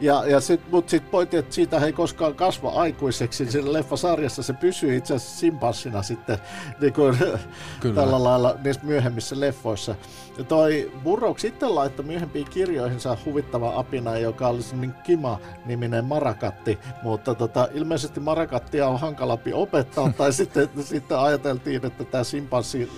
Ja, ja sit, mut sit pointti, että siitä ei koskaan kasva aikuiseksi. Siinä leffasarjassa se pysyy itse asiassa simpanssina sitten niin kuin, tällä lailla niissä myöhemmissä leffoissa. Ja toi Burroughs sitten laittoi myöhempiin kirjoihinsa huvittava apina, joka oli niin Kima-niminen marakatti, mutta tota, ilmeisesti marakattia on hankalampi opettaa, tai sitten, sitten ajateltiin, että tämä simpanssi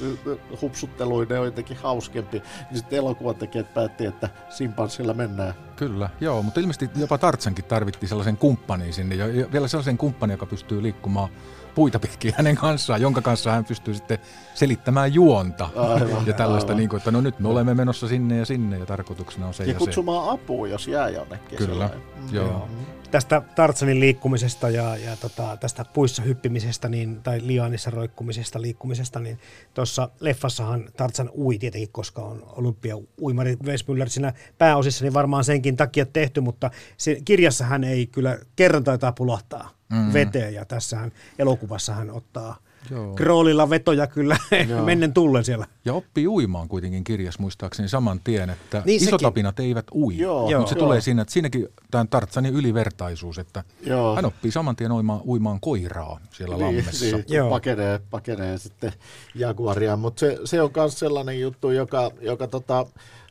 hupsutteluinen on jotenkin hauskempi, niin sitten elokuvatekijät päätti, että simpanssilla mennään. Kyllä, joo, mutta ilmeisesti jopa Tarzankin tarvittiin sellaisen kumppanin sinne, ja vielä sellaisen kumppanin, joka pystyy liikkumaan puita pitkin hänen kanssaan, jonka kanssa hän pystyy sitten selittämään juonta aivan, ja tällaista, niin kuin, että no nyt me olemme menossa sinne ja sinne ja tarkoituksena on se ja, ja se. Ja kutsumaan apua, jos jää jonnekin. Kyllä, joo. joo. Tästä Tarzanin liikkumisesta ja, ja tota, tästä puissa hyppimisestä niin, tai liaanissa roikkumisesta, liikkumisesta, niin tuossa leffassahan Tarzan ui tietenkin, koska on olympiauimari Weissmüller siinä pääosissa, niin varmaan senkin takia tehty, mutta se, kirjassa hän ei kyllä kerran taitaa pulahtaa mm. veteen, ja tässähän elokuvassa hän ottaa Joo. kroolilla vetoja kyllä mennen tullen siellä. Ja oppii uimaan kuitenkin kirjassa muistaakseni saman tien, että niin isot apinat eivät ui, Joo. mutta Joo. se Joo. tulee siinä, että siinäkin tämän Tarzanin ylivertaisuus, että Joo. hän oppii saman tien uimaan, uimaan koiraa siellä niin, lammessa. Niin, pakenee, pakenee sitten jaguaria, mutta se, se on myös sellainen juttu, joka, joka tota,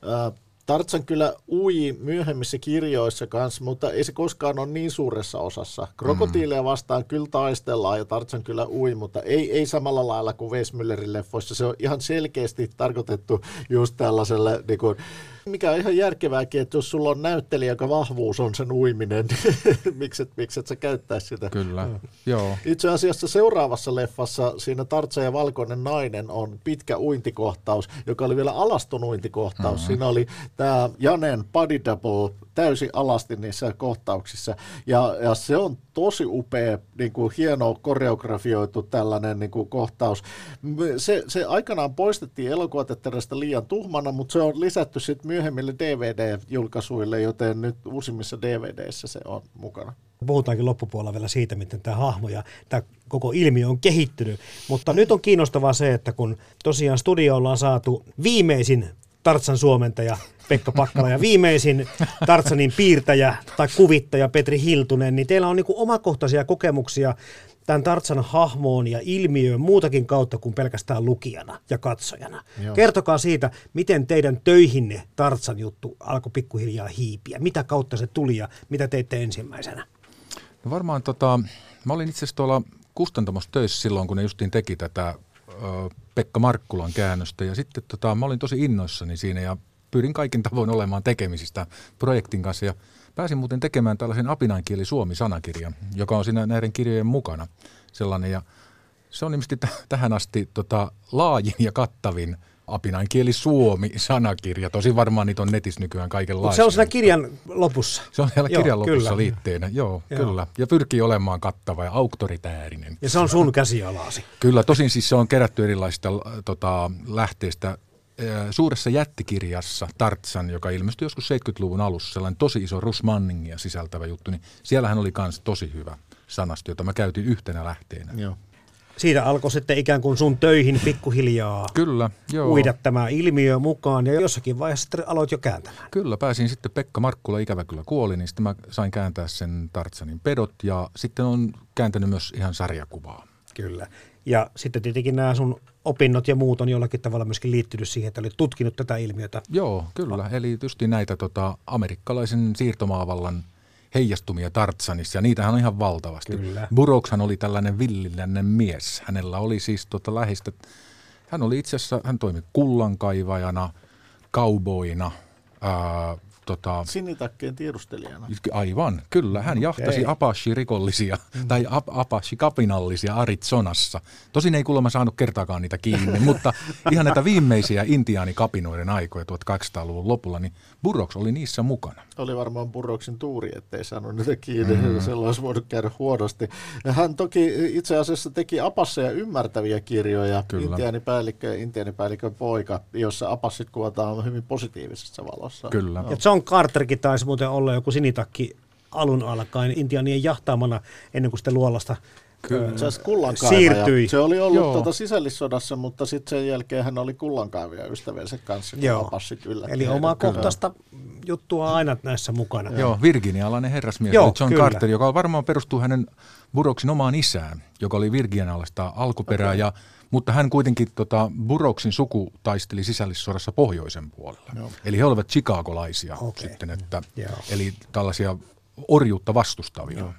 äh, Tarzan kyllä ui myöhemmissä kirjoissa kanssa, mutta ei se koskaan ole niin suuressa osassa. Krokotiileja vastaan kyllä taistellaan ja Tarzan kyllä ui, mutta ei, ei samalla lailla kuin Weissmüllerin leffoissa. Se on ihan selkeästi tarkoitettu just tällaiselle, niin kuin, mikä on ihan järkevääkin, että jos sulla on näyttelijä, joka vahvuus on sen uiminen, niin mikset, mikset sä käyttäisi sitä. Kyllä, ja. joo. Itse asiassa seuraavassa leffassa siinä Tarzan ja valkoinen nainen on pitkä uintikohtaus, joka oli vielä alaston uintikohtaus. Mm. Siinä oli tämä Janen body double täysin alasti niissä kohtauksissa, ja, ja se on tosi upea, niin kuin hieno koreografioitu tällainen niin kuin kohtaus. Se, se aikanaan poistettiin elokuvateatterista liian tuhmana, mutta se on lisätty sitten myöhemmille D V D-julkaisuille, joten nyt uusimmissa D V D:issä se on mukana. Puhutaankin loppupuolella vielä siitä, miten tämä hahmo ja tämä koko ilmiö on kehittynyt, mutta nyt on kiinnostavaa se, että kun tosiaan studioilla on saatu viimeisin Tarzan suomentaja Pekka Pakkala ja viimeisin Tarzanin piirtäjä tai kuvittaja Petri Hiltunen, niin teillä on niin kuin omakohtaisia kokemuksia tämän Tarzan hahmoon ja ilmiöön muutakin kautta kuin pelkästään lukijana ja katsojana. Joo. Kertokaa siitä, miten teidän töihinne Tarzan juttu alkoi pikkuhiljaa hiipiä. Mitä kautta se tuli ja mitä teitte ensimmäisenä? No varmaan tota, mä olin itse asiassa tuolla kustantamostöissä silloin, kun ne justiin teki tätä Pekka Markkulan käännöstä, ja sitten tota, mä olin tosi innoissani siinä ja pyrin kaikin tavoin olemaan tekemisistä projektin kanssa, ja pääsin muuten tekemään tällaisen apinainkieli Suomi-sanakirjan, joka on siinä näiden kirjojen mukana sellainen, ja se on nimittäin t- tähän asti tota, laajin ja kattavin apinainkieli Suomi-sanakirja. Tosi varmaan niitä on netissä nykyään kaikenlaisia. Se on siellä kirjan lopussa. Se on siellä joo, kirjan lopussa kyllä. liitteenä, joo, joo, kyllä. Ja pyrkii olemaan kattava ja auktoritäärinen. Ja se on sun käsialaasi. Kyllä, tosin siis se on kerätty erilaisista tota, lähteistä. Suuressa jättikirjassa Tarzan, joka ilmestyi joskus seitsemänkymmentäluvun alussa, sellainen tosi iso Russ Manningia sisältävä juttu, niin siellähän oli myös tosi hyvä sanasto, jota mä käytin yhtenä lähteenä. Joo. Siitä alkoi sitten ikään kuin sun töihin pikkuhiljaa Kyllä, joo. uida tämä ilmiö mukaan, ja jossakin vaiheessa aloit jo kääntämään. Kyllä, pääsin sitten Pekka Markkula, ikävä kyllä kuoli, niin sitten mä sain kääntää sen Tarzanin pedot, ja sitten on kääntänyt myös ihan sarjakuvaa. Kyllä, ja sitten tietenkin nämä sun opinnot ja muut on jollakin tavalla myöskin liittynyt siihen, että olet tutkinut tätä ilmiötä. Joo, kyllä, eli tietysti näitä tota, amerikkalaisen siirtomaavallan heijastumia Tarzanissa, ja niitähän on ihan valtavasti. Kyllä. Burroughshan oli tällainen villilännen mies. Hänellä oli siis tota läheistä, hän oli itse asiassa, hän toimi kullankaivajana, kauboina, ää, tota, sinitakkeen tiedustelijana. Aivan, kyllä. Hän jahtasi okay. Apache-rikollisia mm. tai Apache-kapinallisia Arizonassa. Tosin ei kuulemma saanut kertaakaan niitä kiinni, mutta ihan näitä viimeisiä intiaanikapinoiden aikoja tuhatkahdeksansataaluvun lopulla, niin Burroughs oli niissä mukana. Oli varmaan Burroughsin tuuri, ettei saanut niitä kiinni, mm. silloin olisi voinut käydä huonosti. Hän toki itse asiassa teki apasseja ymmärtäviä kirjoja, kyllä. Intiaanipäällikkö ja intiaanipäällikön poika, jossa apassit kuvataan hyvin positiivisessa valossa. Kyllä. No. Carterkin taisi muuten olla joku sinitakki alun alkaen intiaanien jahtaamana ennen kuin sitä luolasta Kyllä. Se siirtyi. Se oli ollut tuota sisällissodassa, mutta sitten sen jälkeen hän oli kullankaivija ystävänsä kanssa. Eli omaa kohtaista juttua aina näissä mukana. Joo, virginialainen herrasmies Joo, John kyllä. Carter, joka varmaan perustuu hänen Burroughsin omaan isään, joka oli virginialaista alkuperää. Okay. Ja, mutta hän kuitenkin, tota, Burroughsin suku taisteli sisällissodassa pohjoisen puolella. Joo. Eli he olivat chicagolaisia okay. sitten, että, eli tällaisia orjuutta vastustavia. Joo.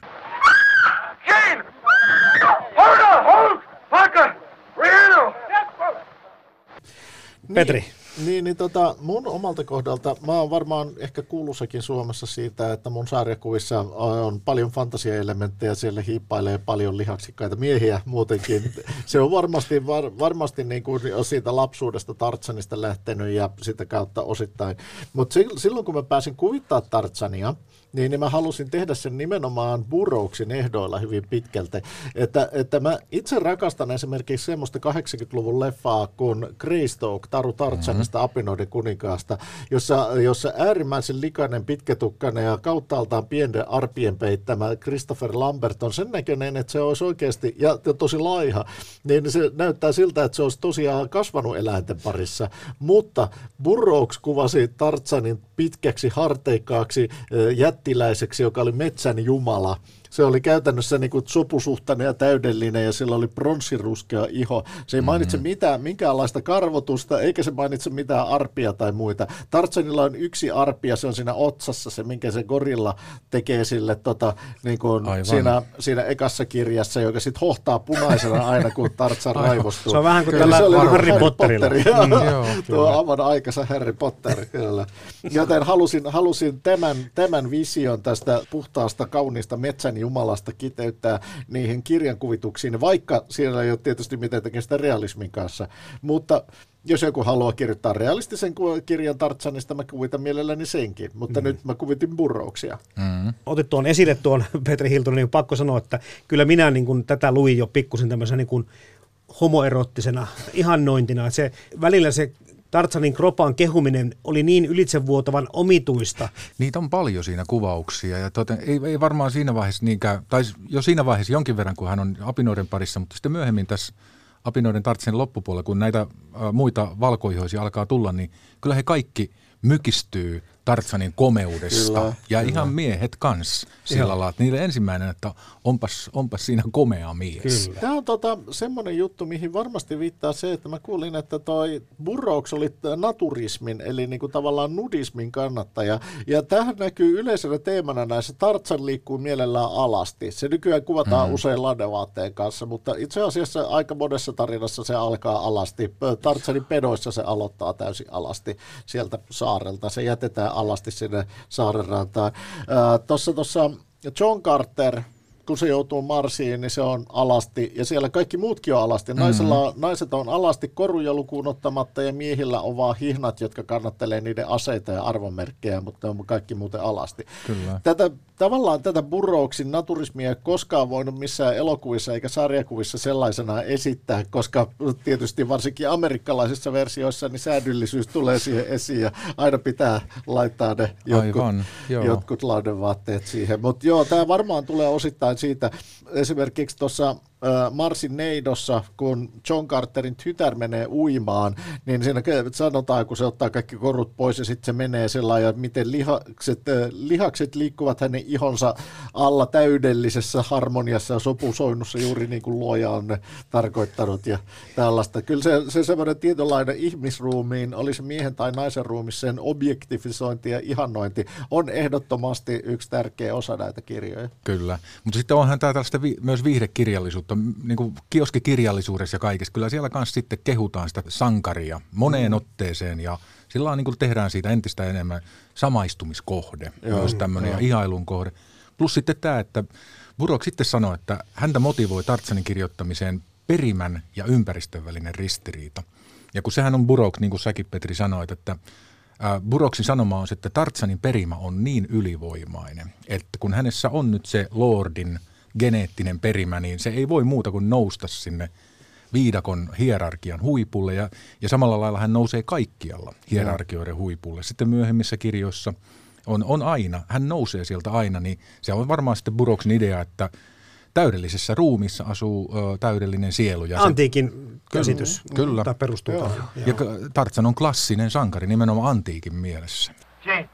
Petri. Niin, niin, niin tota, mun omalta kohdalta, mä oon varmaan ehkä kuuluisakin Suomessa siitä, että mun sarjakuvissa on paljon fantasiaelementtejä, siellä hiippailee paljon lihaksikkaita miehiä muutenkin. Se on varmasti, var, varmasti niin kuin siitä lapsuudesta Tarzanista lähtenyt ja sitä kautta osittain. Mutta silloin kun mä pääsin kuvittaa Tarzania, niin, niin mä halusin tehdä sen nimenomaan Burroughsin ehdoilla hyvin pitkälti. Että, että mä itse rakastan esimerkiksi semmoista kahdeksankymmentäluvun leffaa kuin Greystoke, Taru Tarzanista, mm-hmm. Apinoiden kuninkaasta, jossa, jossa äärimmäisen likainen, pitkätukkainen ja kauttaaltaan pienen arpien peittämä Christopher Lambert on sen näköinen, että se olisi oikeasti, ja tosi laiha, niin se näyttää siltä, että se olisi tosiaan kasvanut eläinten parissa. Mutta Burroughs kuvasi Tarzanin pitkäksi, harteikkaaksi, jättämään jättiläiseksi, joka oli metsän jumala. Se oli käytännössä niin kuin sopusuhtainen ja täydellinen, ja sillä oli pronssiruskea iho. Se ei mainitse mm-hmm. mitään, minkäänlaista karvotusta, eikä se mainitse mitään arpia tai muita. Tarzanilla on yksi arpia, se on siinä otsassa, se minkä se gorilla tekee sille tota, niin kuin siinä, siinä ekassa kirjassa, joka sitten hohtaa punaisena aina, kun Tarzan raivostuu. Se on vähän kuin tällä Harry Potterilla. Mm, Tuo on aivan aikansa Harry Potter. Kyllä. Joten halusin, halusin tämän, tämän vision tästä puhtaasta, kauniista metsän jumalasta kiteyttää niihin kirjankuvituksiin, vaikka siellä ei ole tietysti mitään tekemistä sitä realismin kanssa. Mutta jos joku haluaa kirjoittaa realistisen kirjan Tarzanista, mä kuvitan mielelläni senkin, mutta mm. nyt mä kuvitin Burroughsia. Mm. Otit tuon esille tuon, Petri Hiltunen, niin pakko sanoa, että kyllä minä niin kun tätä luin jo pikkusen tämmöisenä niin kun homoerottisena ihannointina, että se, välillä se Tarzanin kropan kehuminen oli niin ylitsevuotavan omituista. Niitä on paljon siinä kuvauksia, ja toten, ei, ei varmaan siinä vaiheessa niinkään, tai jo siinä vaiheessa jonkin verran, kun hän on apinoiden parissa, mutta sitten myöhemmin tässä apinoiden Tarzanin loppupuolella, kun näitä ä, muita valkoihoisia alkaa tulla, niin kyllä he kaikki mykistyy Tarzanin komeudesta, kyllä, ja kyllä. ihan miehet kanssa sillä lailla, että niille ensimmäinen, että onpas, onpas siinä komea mies. Kyllä. Tämä on tota, semmoinen juttu, mihin varmasti viittaa se, että mä kuulin, että toi Burroughs oli naturismin, eli niinku tavallaan nudismin kannattaja, ja tähän näkyy yleisenä teemana näissä, Tarzan liikkuu mielellään alasti. Se nykyään kuvataan mm-hmm. usein ladevaatteen kanssa, mutta itse asiassa aika monessa tarinassa se alkaa alasti. Tarzanin pedoissa se aloittaa täysin alasti sieltä saarelta, se jätetään alasti sinne saaren rantaan. Tuossa John Carter kun se joutuu marssiin, niin se on alasti, ja siellä kaikki muutkin on alasti. Naisella, mm-hmm. Naiset on alasti koruja lukuun ottamatta, ja miehillä on vaan hihnat, jotka kannattelee niiden aseita ja arvomerkkejä, mutta on kaikki muuten alasti. Kyllä. Tätä, tavallaan tätä Burroughsin naturismia ei koskaan voinut missään elokuvissa eikä sarjakuvissa sellaisena esittää, koska tietysti varsinkin amerikkalaisissa versioissa niin säädyllisyys tulee siihen esiin, ja aina pitää laittaa ne jotkut, Aivan, jotkut laudenvaatteet siihen. Mutta joo, tämä varmaan tulee osittain siitä. Esimerkiksi tuossa Marsin neidossa, kun John Carterin tytär menee uimaan, niin siinä sanotaan, kun se ottaa kaikki korut pois ja sitten se menee sellainen, ja miten lihakset, lihakset liikkuvat hänen ihonsa alla täydellisessä harmoniassa ja sopusoinnussa juuri niin kuin luoja on tarkoittanut ja tällaista. Kyllä se, se semmoinen tietynlainen ihmisruumiin, oli se miehen tai naisen ruumissa, sen objektifisointi ja ihannointi on ehdottomasti yksi tärkeä osa näitä kirjoja. Kyllä, mutta sitten onhan tämä tällaista vi- myös viihdekirjallisuutta. Niin kuin kioskikirjallisuudessa ja kaikessa, kyllä siellä kanssa sitten kehutaan sitä sankaria moneen otteeseen ja sillä on, niin kuin tehdään siitä entistä enemmän samaistumiskohde, joo, myös tämmöinen, ja ihailun kohde. Plus sitten tämä, että Burroughs sitten sanoi, että häntä motivoi Tarzanin kirjoittamiseen perimän ja ympäristön välinen ristiriita. Ja kun sehän on Burroughs, niin kuin säkin Petri sanoit, että Burroughsin sanoma on se, että Tarzanin perimä on niin ylivoimainen, että kun hänessä on nyt se lordin geneettinen perimä, niin se ei voi muuta kuin nousta sinne viidakon hierarkian huipulle, ja, ja samalla lailla hän nousee kaikkialla hierarkioiden huipulle. Sitten myöhemmissä kirjoissa on, on aina, hän nousee sieltä aina, niin se on varmaan sitten Burroughsin idea, että täydellisessä ruumissa asuu ö, täydellinen sielu. Ja antiikin se, käsitys. Kyllä. Tämä perustuu. Joo, joo. Ja Tarzan on klassinen sankari nimenomaan antiikin mielessä. Jane.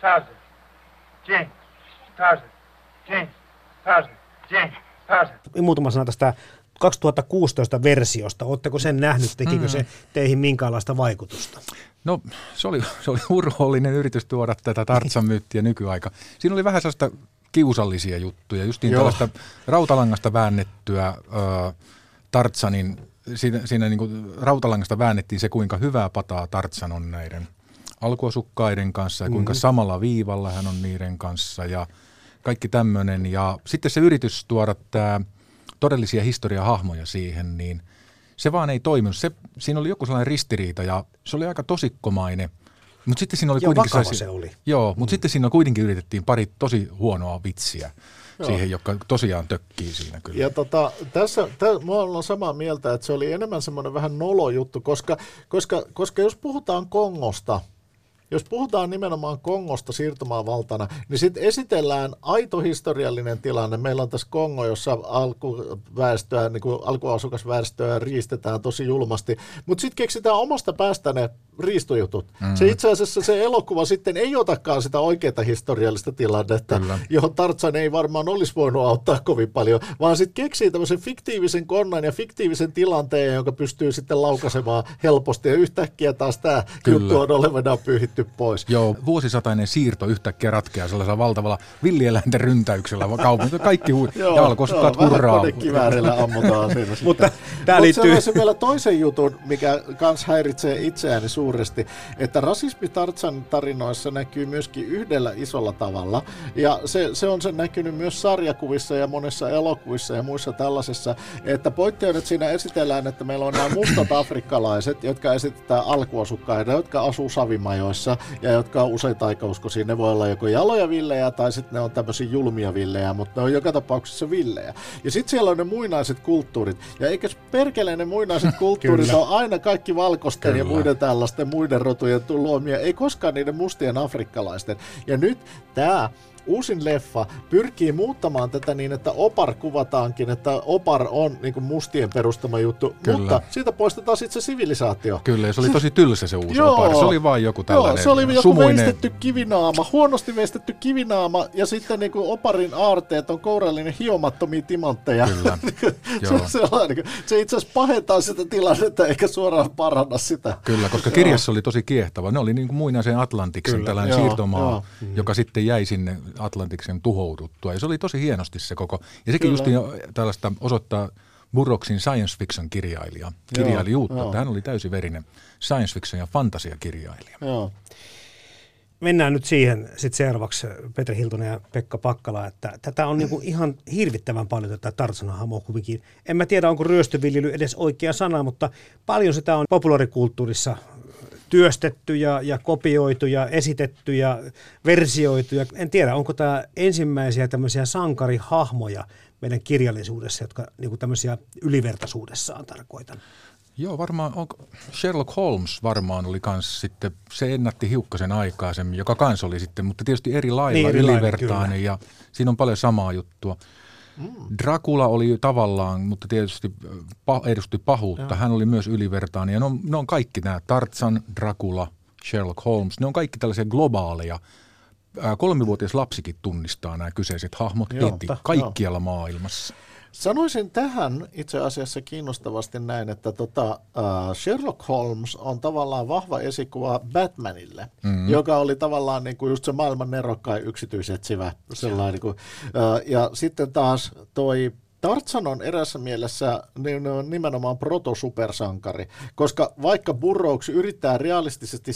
Tarzan. Jane. Tarzan. Jane. Pääsen, Jane, pääsen. Muutama sana tästä kaksituhattakuusitoista versiosta. Oletteko sen nähnyt? Tekikö mm. se teihin minkäänlaista vaikutusta? No se oli, se oli urhoollinen yritys tuoda tätä Tarzan myyttiä nykyaika. Siinä oli vähän sellaista kiusallisia juttuja, just niin tällaista rautalangasta väännettyä ö, Tarzanin, siinä, siinä niin kuin rautalangasta väännettiin se, kuinka hyvää pataa Tarzan on näiden alkuasukkaiden kanssa ja kuinka mm. samalla viivalla hän on niiden kanssa ja kaikki tämmöinen, ja sitten se yritys tuoda tämä todellisia historiahahmoja siihen, niin se vaan ei toiminut. Se, siinä oli joku sellainen ristiriita, ja se oli aika tosikkomainen. Mutta sitten siinä oli joo, kuitenkin vakava se oli. Joo, mutta mm. sitten siinä kuitenkin yritettiin pari tosi huonoa vitsiä joo. siihen, joka tosiaan tökkii siinä kyllä. Ja tota, tässä, täs, mä olen samaa mieltä, että se oli enemmän semmoinen vähän nolo juttu, koska, koska, koska jos puhutaan Kongosta, Jos puhutaan nimenomaan Kongosta siirtomaavaltana, niin sitten esitellään aito historiallinen tilanne. Meillä on tässä Kongo, jossa alkuväestöä, niin kuin alkuasukasväestöä riistetään tosi julmasti, mutta sitten keksitään omasta päästä ne riistojutut. Mm. Se itse asiassa se elokuva sitten ei otakaan sitä oikeaa historiallista tilannetta, Kyllä. johon Tarzan ei varmaan olisi voinut auttaa kovin paljon, vaan sitten keksii tämmöisen fiktiivisen konnan ja fiktiivisen tilanteen, jonka pystyy sitten laukaisemaan helposti, ja yhtäkkiä taas tämä juttu on olevanaan pyhitty pois. Joo, vuosisatainen siirto yhtäkkiä ratkeaa sellaisella valtavalla villieläinten ryntäyksellä kaupungilla. Kaikki hu- ja alkoisukkaat hurraa. Vähän konekiväärillä ammutaan siinä sitten. Mutta tämä liittyy. Mutta vielä toisen jutun, mikä kans häiritsee itseäni suuresti, että rasismi Tarzan tarinoissa näkyy myöskin yhdellä isolla tavalla. Ja se, se on sen näkynyt myös sarjakuvissa ja monessa elokuvissa ja muissa tällaisessa, että poikkeudet siinä esitellään, että meillä on nämä mustat afrikkalaiset, jotka esitetään alkuasukkaina, jotka asuu savimajoissa, ja jotka on usein taikauskoisia. Ne voi olla joko jaloja villejä tai sitten ne on tämmöisiä julmia villejä, mutta ne on joka tapauksessa villejä. Ja sitten siellä on ne muinaiset kulttuurit. Ja eikä perkeleen ne muinaiset kulttuurit on aina kaikki valkoisten Kyllä. ja muiden tällaisten muiden rotujen luomia, ei koskaan niiden mustien afrikkalaisten. Ja nyt tämä uusin leffa pyrkii muuttamaan tätä niin, että opar kuvataankin, että opar on niin kuin mustien perustama juttu, Kyllä. mutta siitä poistetaan sitten se sivilisaatio. Kyllä, se oli tosi tylsä se uusi opar. Se oli vain joku tällainen sumuinen. Joo, se oli joku veistetty kivinaama, huonosti veistetty kivinaama, ja sitten niin kuin oparin aarteet on kourallinen hiomattomia timantteja. Kyllä. se, se itse asiassa pahentaa sitä tilannetta, eikä suoraan paranna sitä. Kyllä, koska kirjassa joo. oli tosi kiehtova. Ne oli niin kuin muinaisen Atlantiksen Kyllä. tällainen joo, siirtomaa, joo. joka mm. sitten jäi sinne Atlantiksen tuhouduttua, ja se oli tosi hienosti se koko, ja sekin just tällaista osoittaa Burroughsin science fiction kirjailija, kirjailijuutta, joo, että joo. hän oli täysiverinen science fiction ja fantasiakirjailija. Joo. mennään nyt siihen sit seuraavaksi Petri Hiltunen ja Pekka Pakkala, että tätä on niinku ihan hirvittävän paljon tätä Tarzan-hamoa kuitenkin. En mä tiedä, onko ryöstöviljely edes oikea sana, mutta paljon sitä on populaarikulttuurissa työstetty ja, ja kopioitu ja esitetty ja versioitu. Ja en tiedä, onko tämä ensimmäisiä tämmöisiä sankarihahmoja meidän kirjallisuudessa, jotka niinku tämmöisiä ylivertaisuudessaan tarkoitan. Joo, varmaan on, Sherlock Holmes varmaan oli kans sitten, se ennätti hiukkasen aikaisemmin, joka kans oli sitten, mutta tietysti eri lailla, niin, ylivertainen ja siinä on paljon samaa juttua. Mm. Dracula oli tavallaan, mutta tietysti pah, edusti pahuutta, ja hän oli myös ylivertainen ja ne on, ne on kaikki nämä Tarzan, Dracula, Sherlock Holmes, ne on kaikki tällaisia globaaleja. Kolmivuotias lapsikin tunnistaa nämä kyseiset hahmot heti kaikkialla joo. maailmassa. Sanoisin tähän itse asiassa kiinnostavasti näin, että tota, uh, Sherlock Holmes on tavallaan vahva esikuva Batmanille, mm-hmm. joka oli tavallaan niinku just se maailman nerokkain yksityisetsivä. Sellainen, niinku, uh, ja sitten taas toi Tarzan on erässä mielessä nimenomaan proto-supersankari, koska vaikka Burroughs yrittää realistisesti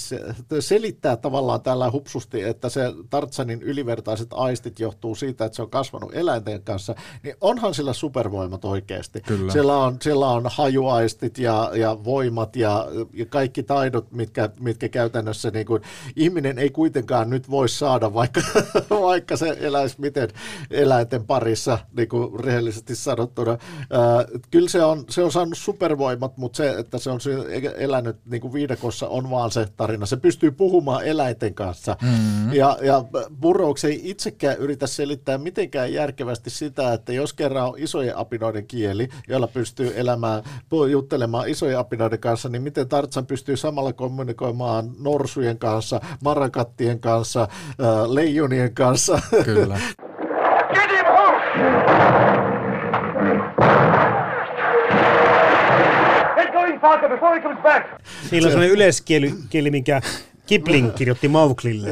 selittää tavallaan tällä hupsusti, että se Tarzanin ylivertaiset aistit johtuu siitä, että se on kasvanut eläinten kanssa, niin onhan sillä supervoimat oikeasti. Sillä on, sillä on hajuaistit ja, ja voimat ja, ja kaikki taidot, mitkä, mitkä käytännössä niin kuin, ihminen ei kuitenkaan nyt voi saada, vaikka, vaikka se eläisi miten eläinten parissa niin kuin rehellisesti sanottuna. Kyllä se on, se on saanut supervoimat, mutta se, että se on elänyt niin kuin viidakossa, on vaan se tarina. Se pystyy puhumaan eläinten kanssa. Mm-hmm. Ja, ja Burroughs ei itsekään yritä selittää mitenkään järkevästi sitä, että jos kerran on isojen apinoiden kieli, jolla pystyy elämään, juttelemaan isojen apinoiden kanssa, niin miten Tarzan pystyy samalla kommunikoimaan norsujen kanssa, marakattien kanssa, leijonien kanssa. Kyllä. Niillä on sellainen yleiskieli, minkä Kipling kirjoitti Mauklille,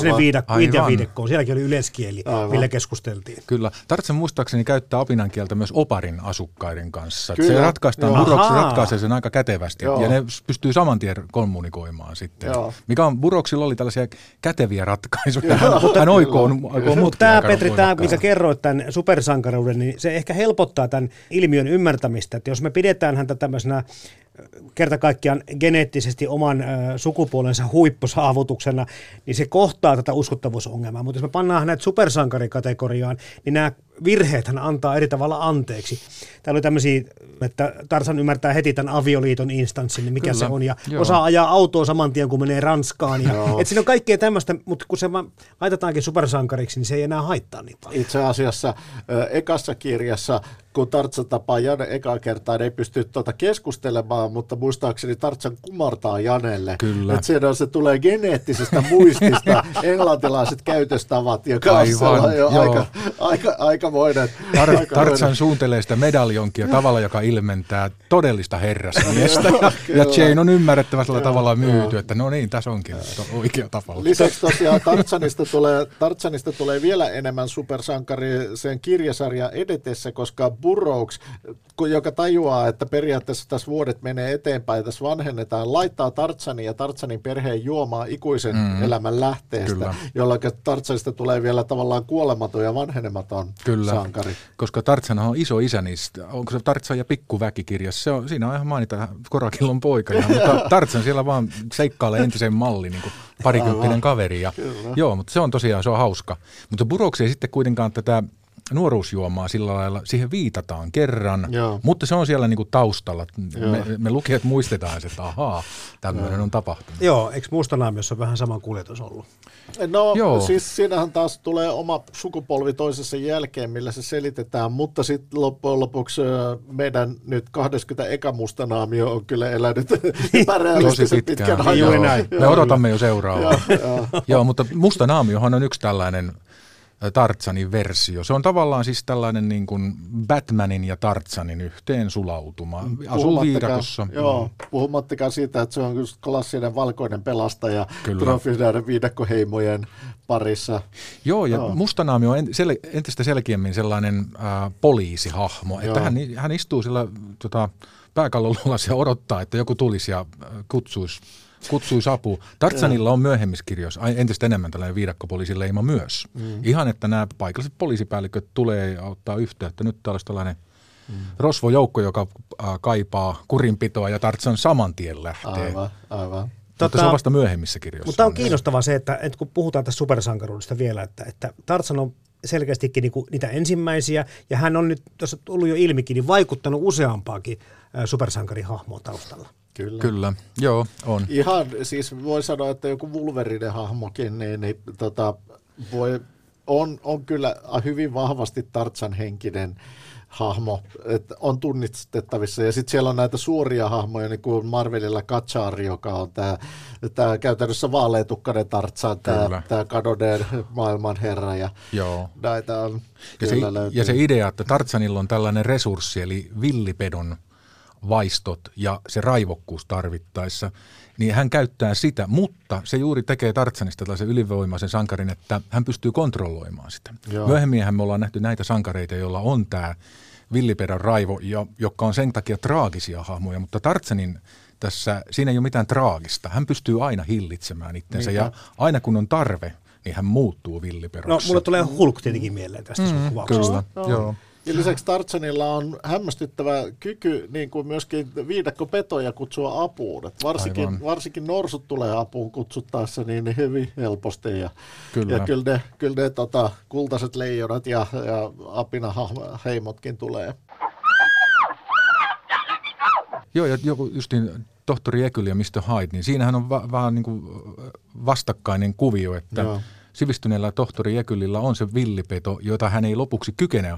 sinne viidakkoon. Sielläkin oli yleiskieli, aivan, millä keskusteltiin. Kyllä. Tarzan muistaakseni käyttää apinankieltä myös oparin asukkaiden kanssa. Se ratkaistaan, Burroughs ratkaisee sen aika kätevästi, joo, ja ne pystyy saman tien kommunikoimaan sitten. Joo. Mikä on, Burroughsilla oli tällaisia käteviä ratkaisuja. Hän, hän oikoo mutkia. Tämä, Petri, tämä, mikä kerroit tämän supersankaruuden, niin se ehkä helpottaa tämän ilmiön ymmärtämistä, että jos me pidetään häntä tämmöisenä kerta kaikkiaan geneettisesti oman äh, sukupuolensa huippusaavutuksena, niin se kohtaa tätä uskottavuusongelmaa. Mutta jos me pannaan näitä supersankarikategoriaan, niin nämä virheet hän antaa eri tavalla anteeksi. Täällä oli tämmöisiä, että Tarzan ymmärtää heti tämän avioliiton instanssin, mikä kyllä, se on, ja joo, osaa ajaa autoa saman tien, kun menee Ranskaan. Ja, et siinä on kaikkea tämmöistä, mutta kun se laitetaankin supersankariksi, niin se ei enää haittaa niin paljon. Itse asiassa ö, ekassa kirjassa, kun Tarzan tapaa Jane ekaa kertaa, ei pysty tuota keskustelemaan, mutta muistaakseni Tarzan kumartaa Janelle. Kyllä. Et siinä se tulee geneettisestä muistista, englantilaiset käytöstavat ja kanssa jo aika, aika, aika Voidaan, Tar- Tarzan suuntelee sitä medaljonkia tavalla, joka ilmentää todellista herrasmiestä. Ja Jane on ymmärrettävällä tavalla myyty, että no niin, tässä onkin oikea tapa. Lisäksi tosiaan Tarzanista tulee, Tarzanista tulee vielä enemmän supersankari sen kirjasarjan edetessä, koska Burroughs, joka tajuaa, että periaatteessa tässä vuodet menee eteenpäin, tässä vanhennetaan, laittaa Tarzanin ja Tarzanin perheen juomaan ikuisen mm. elämän lähteestä, kyllä, jolloin Tarzanista tulee vielä tavallaan kuolematon ja vanhenematon. Kyllä, sankari, koska Tarzanhan on iso isä niistä. Onko se Tarzan ja pikkuväkikirjassa? Se on, siinä on ihan mainita Korakillon poikana, mutta Tarzan siellä vaan seikkailee entisen malli, niin kuin parikymppinen kaveri. Ja, joo, mutta se on tosiaan, se on hauska. Mutta Burroughs ei sitten kuitenkaan tätä nuoruusjuomaa sillä lailla, siihen viitataan kerran, joo, mutta se on siellä niinku taustalla. Me, me lukijat muistetaan se, että ahaa, tämmöinen on tapahtunut. Joo, eikö Mustanaamiossa vähän sama kuljetus ollut? No joo, siis siinähän taas tulee oma sukupolvi toisessa jälkeen, millä se selitetään, mutta sitten loppujen lopuksi meidän nyt kaksikymmentäyksi Mustanaamio on kyllä elänyt pärällisesti pitkän ajan. Me odotamme jo seuraavaa. Joo, joo, mutta Mustanaamiohan on yksi tällainen Tarzanin versio. Se on tavallaan siis tällainen niin kuin Batmanin ja Tarzanin yhteen sulautuma. Asuu viidakossa. Joo, puhumattakaan siitä, että se on just klassinen valkoinen pelastaja trofeiden viidakkoheimojen parissa. Joo, ja joo, Mustanaamio on entistä selkeämmin sellainen äh, poliisihahmo, että hän, hän istuu sillä tota, pääkallon luolassa ja odottaa, että joku tulisi ja äh, kutsuisi kutsuisi apua. Tarzanilla on myöhemmissä kirjoissa entistä enemmän tällainen viidakkopoliisileima myös. Mm. Ihan, että nämä paikalliset poliisipäälliköt tulee ja auttaa yhteyttä. Nyt täällä tällainen mm. rosvojoukko, joka kaipaa kurinpitoa ja Tarzan saman tien lähtee. Aivan, aivan. Mutta tota, se on vasta myöhemmissä kirjoissa. Mutta on kiinnostavaa se, että, että kun puhutaan tästä supersankaruudesta vielä, että, että Tarzan on selkeästikin niinku niitä ensimmäisiä, ja hän on nyt, jos on ollut jo ilmikin, niin vaikuttanut useampaakin supersankarihahmoa taustalla. Kyllä. Kyllä, joo, on. Ihan, siis voi sanoa, että joku Wolverine-hahmokin, niin, niin tota, voi, on, on kyllä hyvin vahvasti Tarzan-henkinen hahmo, että on tunnistettavissa. Ja sitten siellä on näitä suoria hahmoja, niin kuin Marvelilla Katsaar, joka on tämä, tämä käytännössä vaaleetukkainen Tarzan, tämä, tämä kadoneen maailmanherra. Ja joo. Näitä on, ja se, ja se idea, että Tarzanilla on tällainen resurssi, eli villipedon vaistot ja se raivokkuus tarvittaessa, niin hän käyttää sitä, mutta se juuri tekee Tarzanista tällaisen ylivoimaisen sankarin, että hän pystyy kontrolloimaan sitä. Joo. Myöhemminhän me ollaan nähty näitä sankareita, joilla on tämä villipedon raivo, ja, joka on sen takia traagisia hahmoja, mutta Tarzanin tässä, siinä ei ole mitään traagista. Hän pystyy aina hillitsemään itsensä, niin, ja aina kun on tarve, niin hän muuttuu villiperoksi. No, mulle tulee Hulk tietenkin mieleen tästä mm, sun kuvauksesta. Kyllä, joo. Ja lisäksi Tarzanilla on hämmästyttävä kyky niin kuin myöskin viidakkopetoja kutsua apuun. Et varsinkin, varsinkin norsut tulee apuun kutsuttaessa niin hyvin helposti. Ja kyllä, ja kyllä ne, kyllä ne tota, kultaiset leijonat ja, ja apinaheimotkin tulee. Joo, ja joku justiin tohtori Jekyll ja mister Hyde, niin siinähän on vähän va- niin kuin vastakkainen kuvio, että joo. Sivistyneellä tohtori Jekyllillä on se villipeto, jota hän ei lopuksi kykene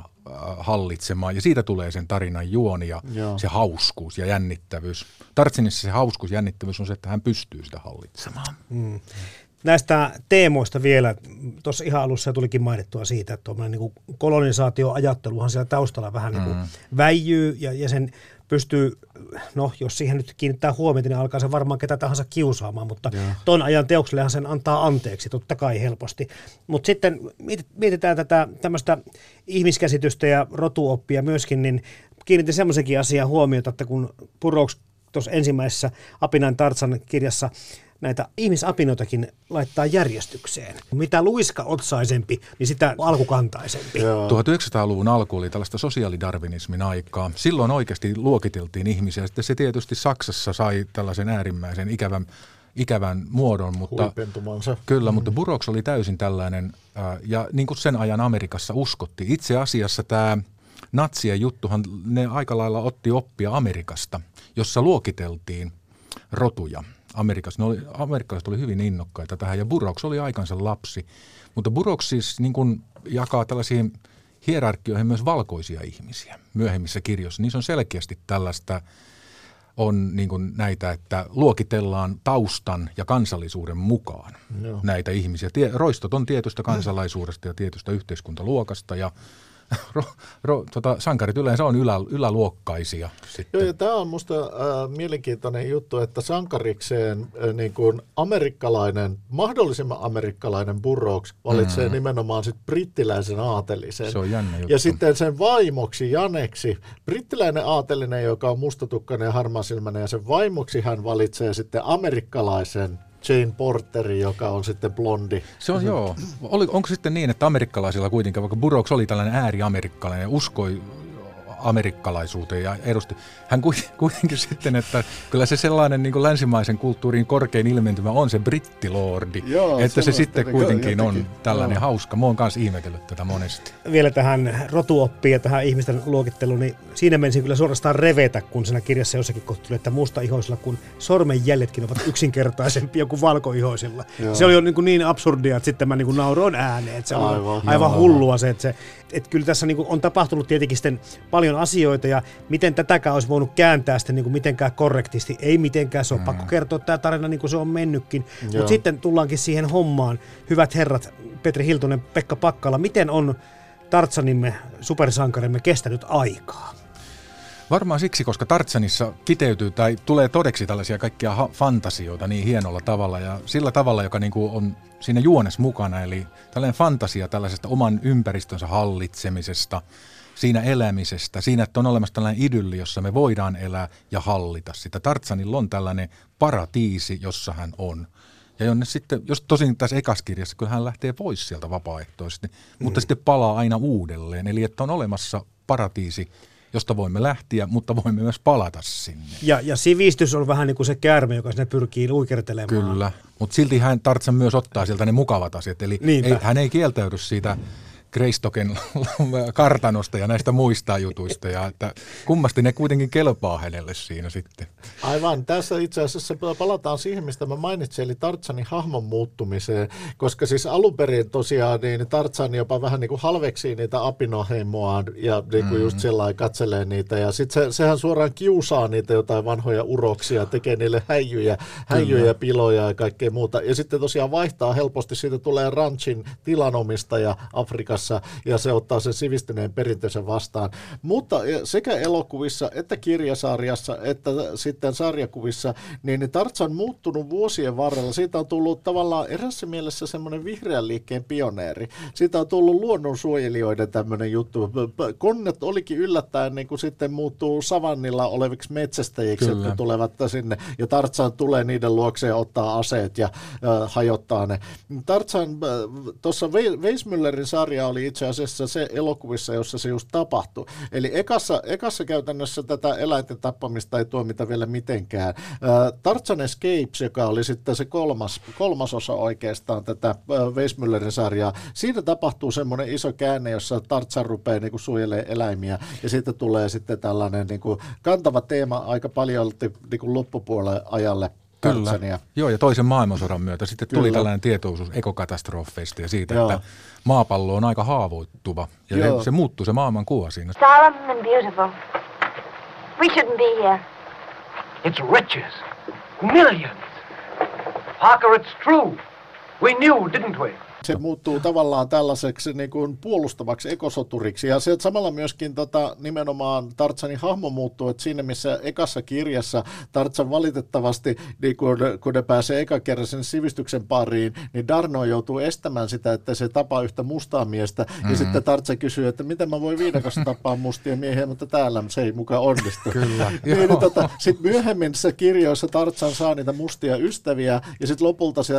hallitsemaan, ja siitä tulee sen tarinan juoni ja joo. Se hauskuus ja jännittävyys. Tarzanissa se hauskuus ja jännittävyys on se, että hän pystyy sitä hallitsemaan. Mm. Näistä teemoista vielä, tuossa ihan alussa tulikin mainittua siitä, että tuommoinen niin kuin kolonisaatioajatteluhan siellä taustalla vähän niin kuin mm. väijyy, ja, ja sen pystyy, no jos siihen nyt kiinnittää huomiota, niin alkaa se varmaan ketä tahansa kiusaamaan, mutta yeah. ton ajan teoksellehan sen antaa anteeksi, totta kai helposti. Mutta sitten mietitään tätä tämmöistä ihmiskäsitystä ja rotuoppia myöskin, niin kiinnitin semmoisenkin asian huomiota, että kun Burroughs tuossa ensimmäisessä Apinaiden Tarzan kirjassa näitä ihmisapinoitakin laittaa järjestykseen. Mitä luiska otsaisempi, niin sitä alkukantaisempi. Joo. tuhatyhdeksänsataaluvun alku oli tällaista sosiaalidarwinismin aikaa. Silloin oikeasti luokiteltiin ihmisiä. Sitten se tietysti Saksassa sai tällaisen äärimmäisen ikävän, ikävän muodon. Mutta, huipentumansa. Kyllä, mutta Burroughs oli täysin tällainen. Ja niin kuin sen ajan Amerikassa uskottiin. Itse asiassa tämä natsien juttuhan, ne aika lailla otti oppia Amerikasta, jossa luokiteltiin rotuja. Amerikassa. Oli, amerikkalaiset oli hyvin innokkaita tähän, ja Burroughs oli aikansa lapsi. Mutta Burroughs siis niin kuin jakaa tällaisiin hierarkioihin myös valkoisia ihmisiä myöhemmissä kirjoissa. Niissä on selkeästi tällaista, on niin kuin näitä, että luokitellaan taustan ja kansallisuuden mukaan no. näitä ihmisiä. Tie, roistot on tietystä kansalaisuudesta ja tietystä yhteiskuntaluokasta, ja Ro, ro, tota, sankarit yleensä on ylä, yläluokkaisia. Sitten. Joo, ja tämä on musta äh, mielenkiintoinen juttu, että sankarikseen äh, niin kuin amerikkalainen, mahdollisimman amerikkalainen Burroughs valitsee mm-hmm. nimenomaan sit brittiläisen aatelisen. Se on jännä juttu. Ja sitten sen vaimoksi, Janeksi, brittiläinen aatelinen, joka on mustatukkainen ja harmaasilmäinen, ja sen vaimoksi hän valitsee sitten amerikkalaisen Jane Porteri, joka on sitten blondi. Se on joo. Oli, onko sitten niin, että amerikkalaisilla kuitenkin, vaikka Burroughs oli tällainen ääriamerikkalainen ja uskoi amerikkalaisuuteen ja edusti, hän kuitenkin sitten, että kyllä se sellainen niin kuin länsimaisen kulttuurin korkein ilmentymä on se brittiloordi, joo, että se sitten kuitenkin jotenkin on tällainen joo. hauska. Mä oon kanssa ihmetellyt tätä monesti. Vielä tähän rotuoppiin ja tähän ihmisten luokitteluun, niin siinä menisin kyllä suorastaan revetä, kun siinä kirjassa jossakin kohti tuli, että mustaihoisilla, kun sormenjäljetkin ovat yksinkertaisempia kuin valkoihoisilla. Joo. Se oli jo niin, niin absurdia, että sitten mä niin nauroin ääneen, että se on aivan, aivan hullua se, että, se, että kyllä tässä niin on tapahtunut tietenkin sitten paljon asioita, ja miten tätäkään olisi voinut kääntää sitten niin kuin mitenkään korrektisti. Ei mitenkään, se on mm. pakko kertoa tämä tarina niin kuin se on mennytkin. Mutta sitten tullaankin siihen hommaan. Hyvät herrat, Petri Hiltunen, Pekka Pakkala, miten on Tarzanimme, supersankarimme kestänyt aikaa? Varmaan siksi, koska Tarzanissa kiteytyy tai tulee todeksi tällaisia kaikkia ha- fantasioita niin hienolla tavalla ja sillä tavalla, joka niin kuin on siinä juonessa mukana. Eli tällainen fantasia tällaisesta oman ympäristönsä hallitsemisesta, siinä elämisestä, siinä, että on olemassa tällainen idylli, jossa me voidaan elää ja hallita sitä. Tarzanilla on tällainen paratiisi, jossa hän on. Ja jonne sitten, jos tosin tässä ekassa kirjassa, kyllä hän lähtee pois sieltä vapaaehtoisesti, mutta mm. sitten palaa aina uudelleen. Eli että on olemassa paratiisi, josta voimme lähteä, mutta voimme myös palata sinne. Ja, ja sivistys on vähän niin kuin se käärme, joka sinne pyrkii luikertelemaan. Kyllä, mutta silti hän Tarzan myös ottaa sieltä ne mukavat asiat. Eli ei, hän ei kieltäydy siitä Kreistoken kartanosta ja näistä muista jutuista. Ja että kummasti ne kuitenkin kelpaa hänelle siinä sitten. Aivan. Tässä itse asiassa palataan siihen, mistä mä mainitsin, eli Tarzanin hahmon muuttumiseen. Koska siis alun perin tosiaan niin Tarzan jopa vähän niin kuin halveksii niitä apinoheimoaan ja niin kuin just sillä lailla katselee niitä. Ja sitten se, sehän suoraan kiusaa niitä jotain vanhoja uroksia, tekee niille häijyjä, häijyjä piloja ja kaikkea muuta. Ja sitten tosiaan vaihtaa helposti, siitä tulee ranchin tilanomistaja Afrikassa. Ja se ottaa sen sivistyneen perintönsä vastaan. Mutta sekä elokuvissa että kirjasarjassa että sitten sarjakuvissa, niin Tarzan on muuttunut vuosien varrella. Siitä on tullut tavallaan erässä mielessä semmoinen vihreän liikkeen pioneeri. Siitä on tullut luonnonsuojelijoiden tämmöinen juttu. Konnet olikin yllättäen niin kuin sitten muuttuu savannilla oleviksi metsästäjiksi, Kyllä. jotka tulevat sinne. Ja Tarzan tulee niiden luokseen ottaa aseet ja äh, hajottaa ne. Tarzan äh, tuossa Weissmüllerin sarja oli itse asiassa se elokuvissa, jossa se just tapahtui. Eli ekassa, ekassa käytännössä tätä eläinten tappamista ei tuomita vielä mitenkään. Tarzan Escapes, joka oli sitten se kolmas, kolmas osa oikeastaan tätä Weissmüllerin sarjaa, siinä tapahtuu semmoinen iso käänne, jossa Tarzan rupeaa niin kuin suojelemaan eläimiä, ja siitä tulee sitten tällainen niin kuin kantava teema aika paljon niin kuin loppupuolelle ajalle. Kyllä. Tarzania. Joo, ja toisen maailmansodan myötä sitten tuli Kyllä. tällainen tietoisuus ekokatastrofeista ja siitä, Joo. että maapallo on aika haavoittuva. Ja Joo. se muuttuu se maailmankuva siinä. Solemn and beautiful. We shouldn't be here. It's riches. Millions. Parker, it's true. We knew, didn't we? Se muuttuu tavallaan tällaiseksi niin kuin puolustavaksi ekosoturiksi, ja se samalla myöskin tota, nimenomaan Tarzanin hahmo muuttuu, että siinä missä ekassa kirjassa Tarzan valitettavasti, niin kun, kun ne pääsee ekan kerran sen sivistyksen pariin, niin Darno joutuu estämään sitä, että se tapaa yhtä mustaa miestä, mm-hmm. ja sitten Tarzan kysyy, että miten mä voin viidakossa tapaa mustia miehiä, mutta täällä se ei mukaan onnistu. Kyllä. niin, tota, sitten myöhemmin se kirjoissa Tarzan saa niitä mustia ystäviä, ja sitten lopulta se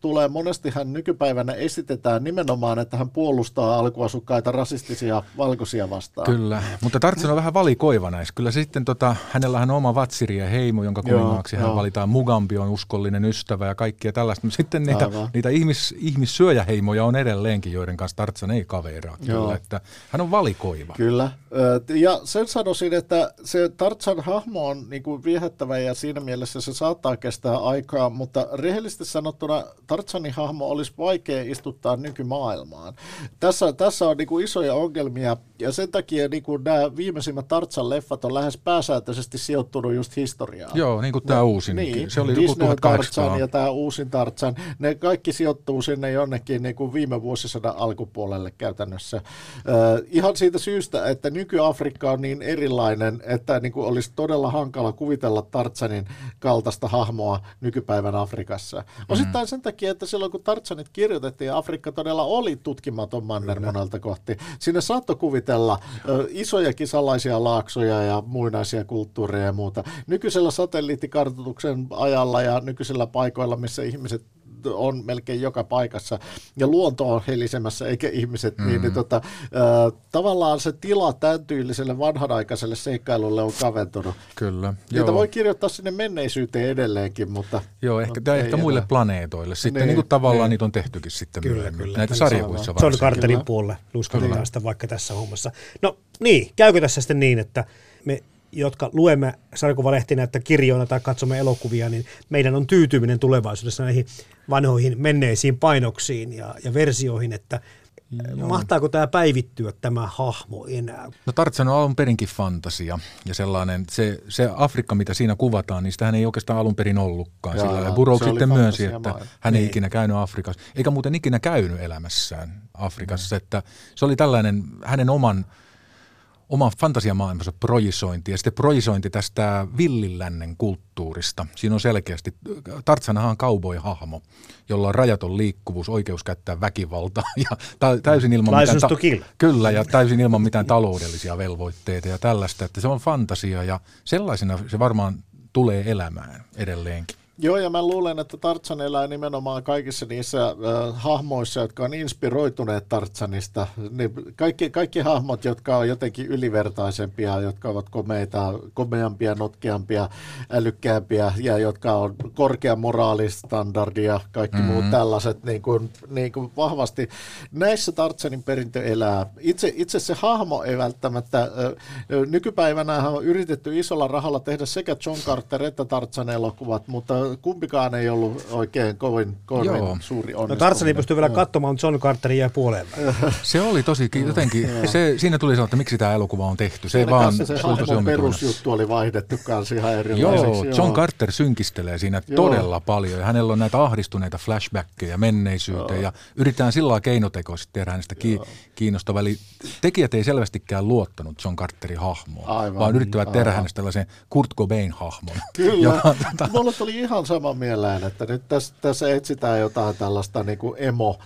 tulee monestihan nykypäivänä esitetään nimenomaan, että hän puolustaa alkuasukkaita rasistisia valkoisia vastaan. Kyllä, mutta Tarzan on vähän valikoiva näissä. Kyllä sitten tota, hänellä on oma vatsiri ja heimo, jonka kuningaaksi hän joo. valitaan. Mugambi on uskollinen ystävä ja kaikkia tällaista. Sitten niitä, niitä ihmis, ihmissyöjäheimoja on edelleenkin, joiden kanssa Tarzan ei kaveraa. Kyllä, että hän on valikoiva. Kyllä, ja sen sanoisin, että se Tarzan hahmo on niin kuin viehättävä ja siinä mielessä se saattaa kestää aikaa, mutta rehellisesti sanottuna Tarzanin hahmo olisi vaikea istuttaa nykymaailmaan. Tässä, tässä on niinku isoja ongelmia, ja sen takia niinku nämä viimeisimmät Tarzan-leffat on lähes pääsääntöisesti sijoittunut just historiaan. Joo, niin kuin tämä uusinkin. Niin, se oli Disney Tarzan ja tämä uusin Tarzan. Ne kaikki sijoittuu sinne jonnekin niinku viime vuosisadan alkupuolelle käytännössä. Äh, ihan siitä syystä, että nyky-Afrikka on niin erilainen, että niinku olisi todella hankala kuvitella Tarzanin kaltaista hahmoa nykypäivän Afrikassa. Osittain sen takia, että silloin kun Tarzanit kirjoitettiin, ja Afrikka todella oli tutkimaton manner monelta kohti. Siinä saattoi kuvitella ö, isojakin salaisia laaksoja ja muinaisia kulttuureja ja muuta. Nykyisellä satelliittikartoituksen ajalla ja nykyisillä paikoilla, missä ihmiset on melkein joka paikassa ja luonto on helisemässä eikä ihmiset, mm-hmm. niin, niin tota, ö, tavallaan se tila tämän tyyliselle vanhanaikaiselle seikkailulle on kaventunut. Kyllä. Niitä joo. voi kirjoittaa sinne menneisyyteen edelleenkin, mutta... Joo, ehkä, no, ehkä muille planeetoille. Sitten niin, niin kuin tavallaan niin. niitä on tehtykin sitten kyllä, myöhemmin. Kyllä, näitä sarjakuissa varsin. Se on kartelin puolella, luiskutetaan sitä vaikka tässä hommassa. No niin, käykö tässä sitten niin, että me... jotka luemme sarjakuvalehtinä, että kirjoina tai katsomme elokuvia, niin meidän on tyytyminen tulevaisuudessa näihin vanhoihin menneisiin painoksiin ja, ja versioihin, että Joo. mahtaako tämä päivittyä, tämä hahmo enää? No Tarzan on alun perinkin fantasia ja sellainen, se, se Afrikka, mitä siinä kuvataan, niin sitähän ei oikeastaan alun perin ollutkaan. Jaa, sillä Burroughs sitten myönsi, että hän ei ikinä käynyt Afrikassa, eikä muuten ikinä käynyt elämässään Afrikassa, mm. että se oli tällainen hänen oman oman fantasiamaailmansa projisointi ja sitten projisointi tästä villilännen kulttuurista. Siinä on selkeästi, Tarzanhan on cowboy-hahmo, jolla on rajaton liikkuvuus, oikeus käyttää väkivaltaa ja täysin ilman, mitään ta- kyllä, ja täysin ilman mitään taloudellisia velvoitteita ja tällaista, että se on fantasia ja sellaisena se varmaan tulee elämään edelleenkin. Joo, ja mä luulen, että Tarzan elää nimenomaan kaikissa niissä äh, hahmoissa, jotka on inspiroituneet Tarzanista. Niin kaikki, kaikki hahmot, jotka on jotenkin ylivertaisempia, jotka ovat komeita, komeampia, notkeampia, älykkäämpiä ja jotka on korkea moraalistandardi ja kaikki mm-hmm. muut tällaiset niin kuin, niin kuin vahvasti. Näissä Tarzanin perintö elää. Itse, itse se hahmo ei välttämättä. Äh, nykypäivänähän on yritetty isolla rahalla tehdä sekä John Carter että Tarzan elokuvat, mutta kumpikaan ei ollut oikein kovin, kovin suuri onnistuminen. No Tarzani pystyi vielä katsomaan John Carterin ja puolella. Se oli tosi jotenkin, se, siinä tuli sanoa, että miksi tämä elokuva on tehty. Se, vaan, se, se hahmon perusjuttu oli vaihdettu kanssa ihan erilaiseksi. Joo, John joo. Carter synkistelee siinä joo. todella paljon. Ja hänellä on näitä ahdistuneita flashbackkejä menneisyyteen joo. ja yritetään sillä lailla keinotekoisesti tehdä hänestä ki- kiinnostavaa. Eli tekijät ei selvästikään luottanut John Carterin hahmoon, aivan, vaan yrittävät aivan. tehdä hänestä tällaisen Kurt Cobain-hahmon. Kyllä, ja, mulla tuli ihan sama mieleen, että nyt tässä, tässä etsitään jotain tällaista niin kuin emo,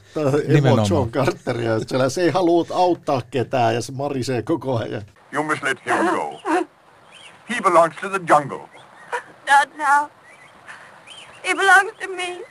emo John Carteria, että se ei halua auttaa ketään ja se marisee koko ajan. You must let him go. He belongs to the jungle. Not now. He belongs to me.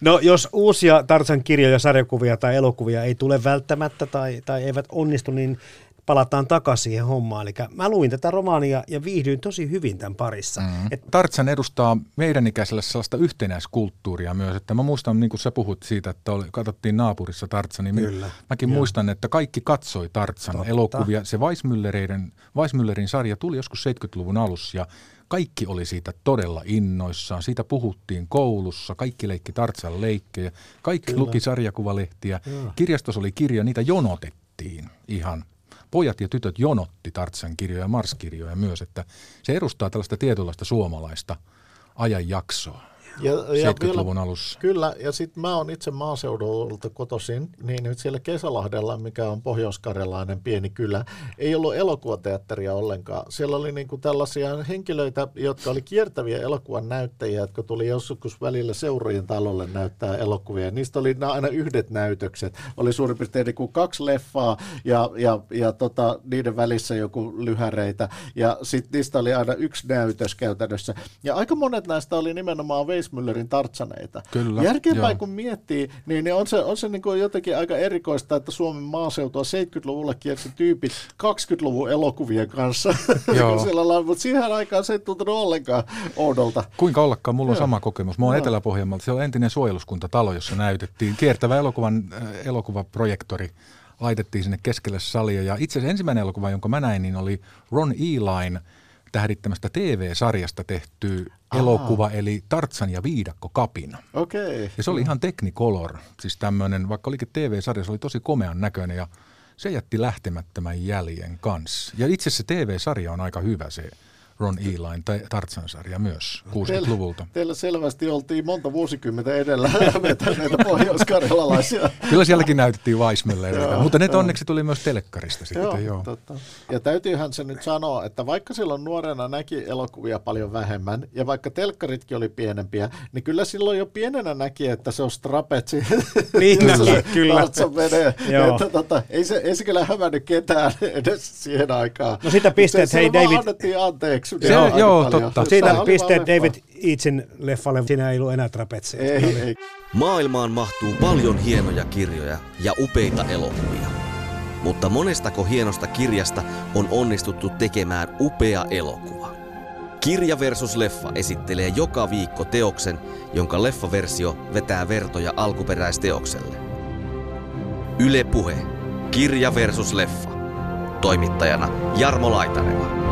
No jos uusia Tarzan kirjoja, sarjakuvia tai elokuvia ei tule välttämättä tai, tai eivät onnistu, niin palataan takaisin siihen hommaan. Eli mä luin tätä romaania ja viihdyin tosi hyvin tämän parissa. Mm. Et Tarzan edustaa meidän ikäiselle sellaista yhtenäiskulttuuria myös. Että mä muistan, niin kuin sä puhut siitä, että oli, katsottiin naapurissa Tarzania. Kyllä. Mäkin Joo. muistan, että kaikki katsoi Tarzan Totta. elokuvia. Se Weissmüllerin, Weissmüllerin sarja tuli joskus seitsemänkymmentäluvun alussa ja kaikki oli siitä todella innoissaan. Siitä puhuttiin koulussa, kaikki leikki Tarzan leikkejä, kaikki Kyllä. luki sarjakuvalehtiä. Joo. Kirjastossa oli kirja, niitä jonotettiin ihan. Pojat ja tytöt jonotti Tarzan kirjoja ja Mars-kirjoja myös, että se edustaa tällaista tietynlaista suomalaista ajanjaksoa ja, seitsemänkymmentäluvun ja alussa. Kyllä, ja sitten mä oon itse maaseudulta kotoisin, niin nyt siellä Kesälahdella, mikä on pohjoiskarjalainen pieni kylä, ei ollut elokuvateatteria ollenkaan. Siellä oli niinku tällaisia henkilöitä, jotka oli kiertäviä elokuvan näyttäjiä, jotka tuli joskus välillä seurien talolle näyttää elokuvia. Niistä oli aina yhdet näytökset. Oli suurin piirtein niin kuin kaksi leffaa ja, ja, ja tota, niiden välissä joku lyhäreitä, ja sitten niistä oli aina yksi näytös käytännössä. Ja aika monet näistä oli nimenomaan Weissmüllerin tartsaneita. Järkeenpäin kun miettii, niin, niin on se, on se niin kuin jotenkin aika erikoista, että Suomen maaseutua seitsemänkymmentäluvulla kiersi tyypit kaksikymmentäluvun elokuvien kanssa. Mutta siihen aikaan se ei tuntunut ollenkaan oudolta. Kuinka ollakaan, mulla on Joo. sama kokemus. Mä oon Joo. Etelä-Pohjanmaalta. Se on entinen suojeluskuntatalo, jossa näytettiin. Kiertävä elokuvan, äh, elokuvaprojektori laitettiin sinne keskelle salia. Ja itse asiassa ensimmäinen elokuva, jonka mä näin, niin oli Ron Elyn tähdittämästä T V-sarjasta tehty Aha. elokuva, eli Tarzan ja viidakko Kapin. Okay. Ja se oli ihan Technicolor, siis tämmöinen, vaikka olikin T V-sarja, se oli tosi komean näköinen ja se jätti lähtemättömän jäljen kanssa. Ja itse se T V-sarja on aika hyvä se Ron Elyn Tarzan-sarja myös kuusikymmentäluvulta. Teillä, teillä selvästi oltiin monta vuosikymmentä edellä näitä pohjoiskarjalaisia. Kyllä sielläkin näytettiin Weissmüllereitä, mutta ne onneksi tuli myös telekkarista sitten. Joo, joo. Totta. Ja täytyyhän se nyt sanoa, että vaikka silloin nuorena näki elokuvia paljon vähemmän, ja vaikka telkkaritkin oli pienempiä, niin kyllä silloin jo pienenä näki, että se on strapetsi. Niin näki, kyllä. Tarzan menee. Että, tota, ei se, ei se kyllä hämännyt ketään edes siihen aikaan. No sitä pisteet, hei David. Annettiin anteeksi. Se, joo, joo totta. Siitä pisteet David Eatsin leffalle. Siinä ei ollut enää trapetseja. Ei, ei. Maailmaan mahtuu paljon hienoja kirjoja ja upeita elokuvia. Mutta monestako hienosta kirjasta on onnistuttu tekemään upea elokuva? Kirja versus leffa esittelee joka viikko teoksen, jonka leffaversio vetää vertoja alkuperäisteokselle. Yle Puhe. Kirja versus leffa. Toimittajana Jarmo Laitaneva.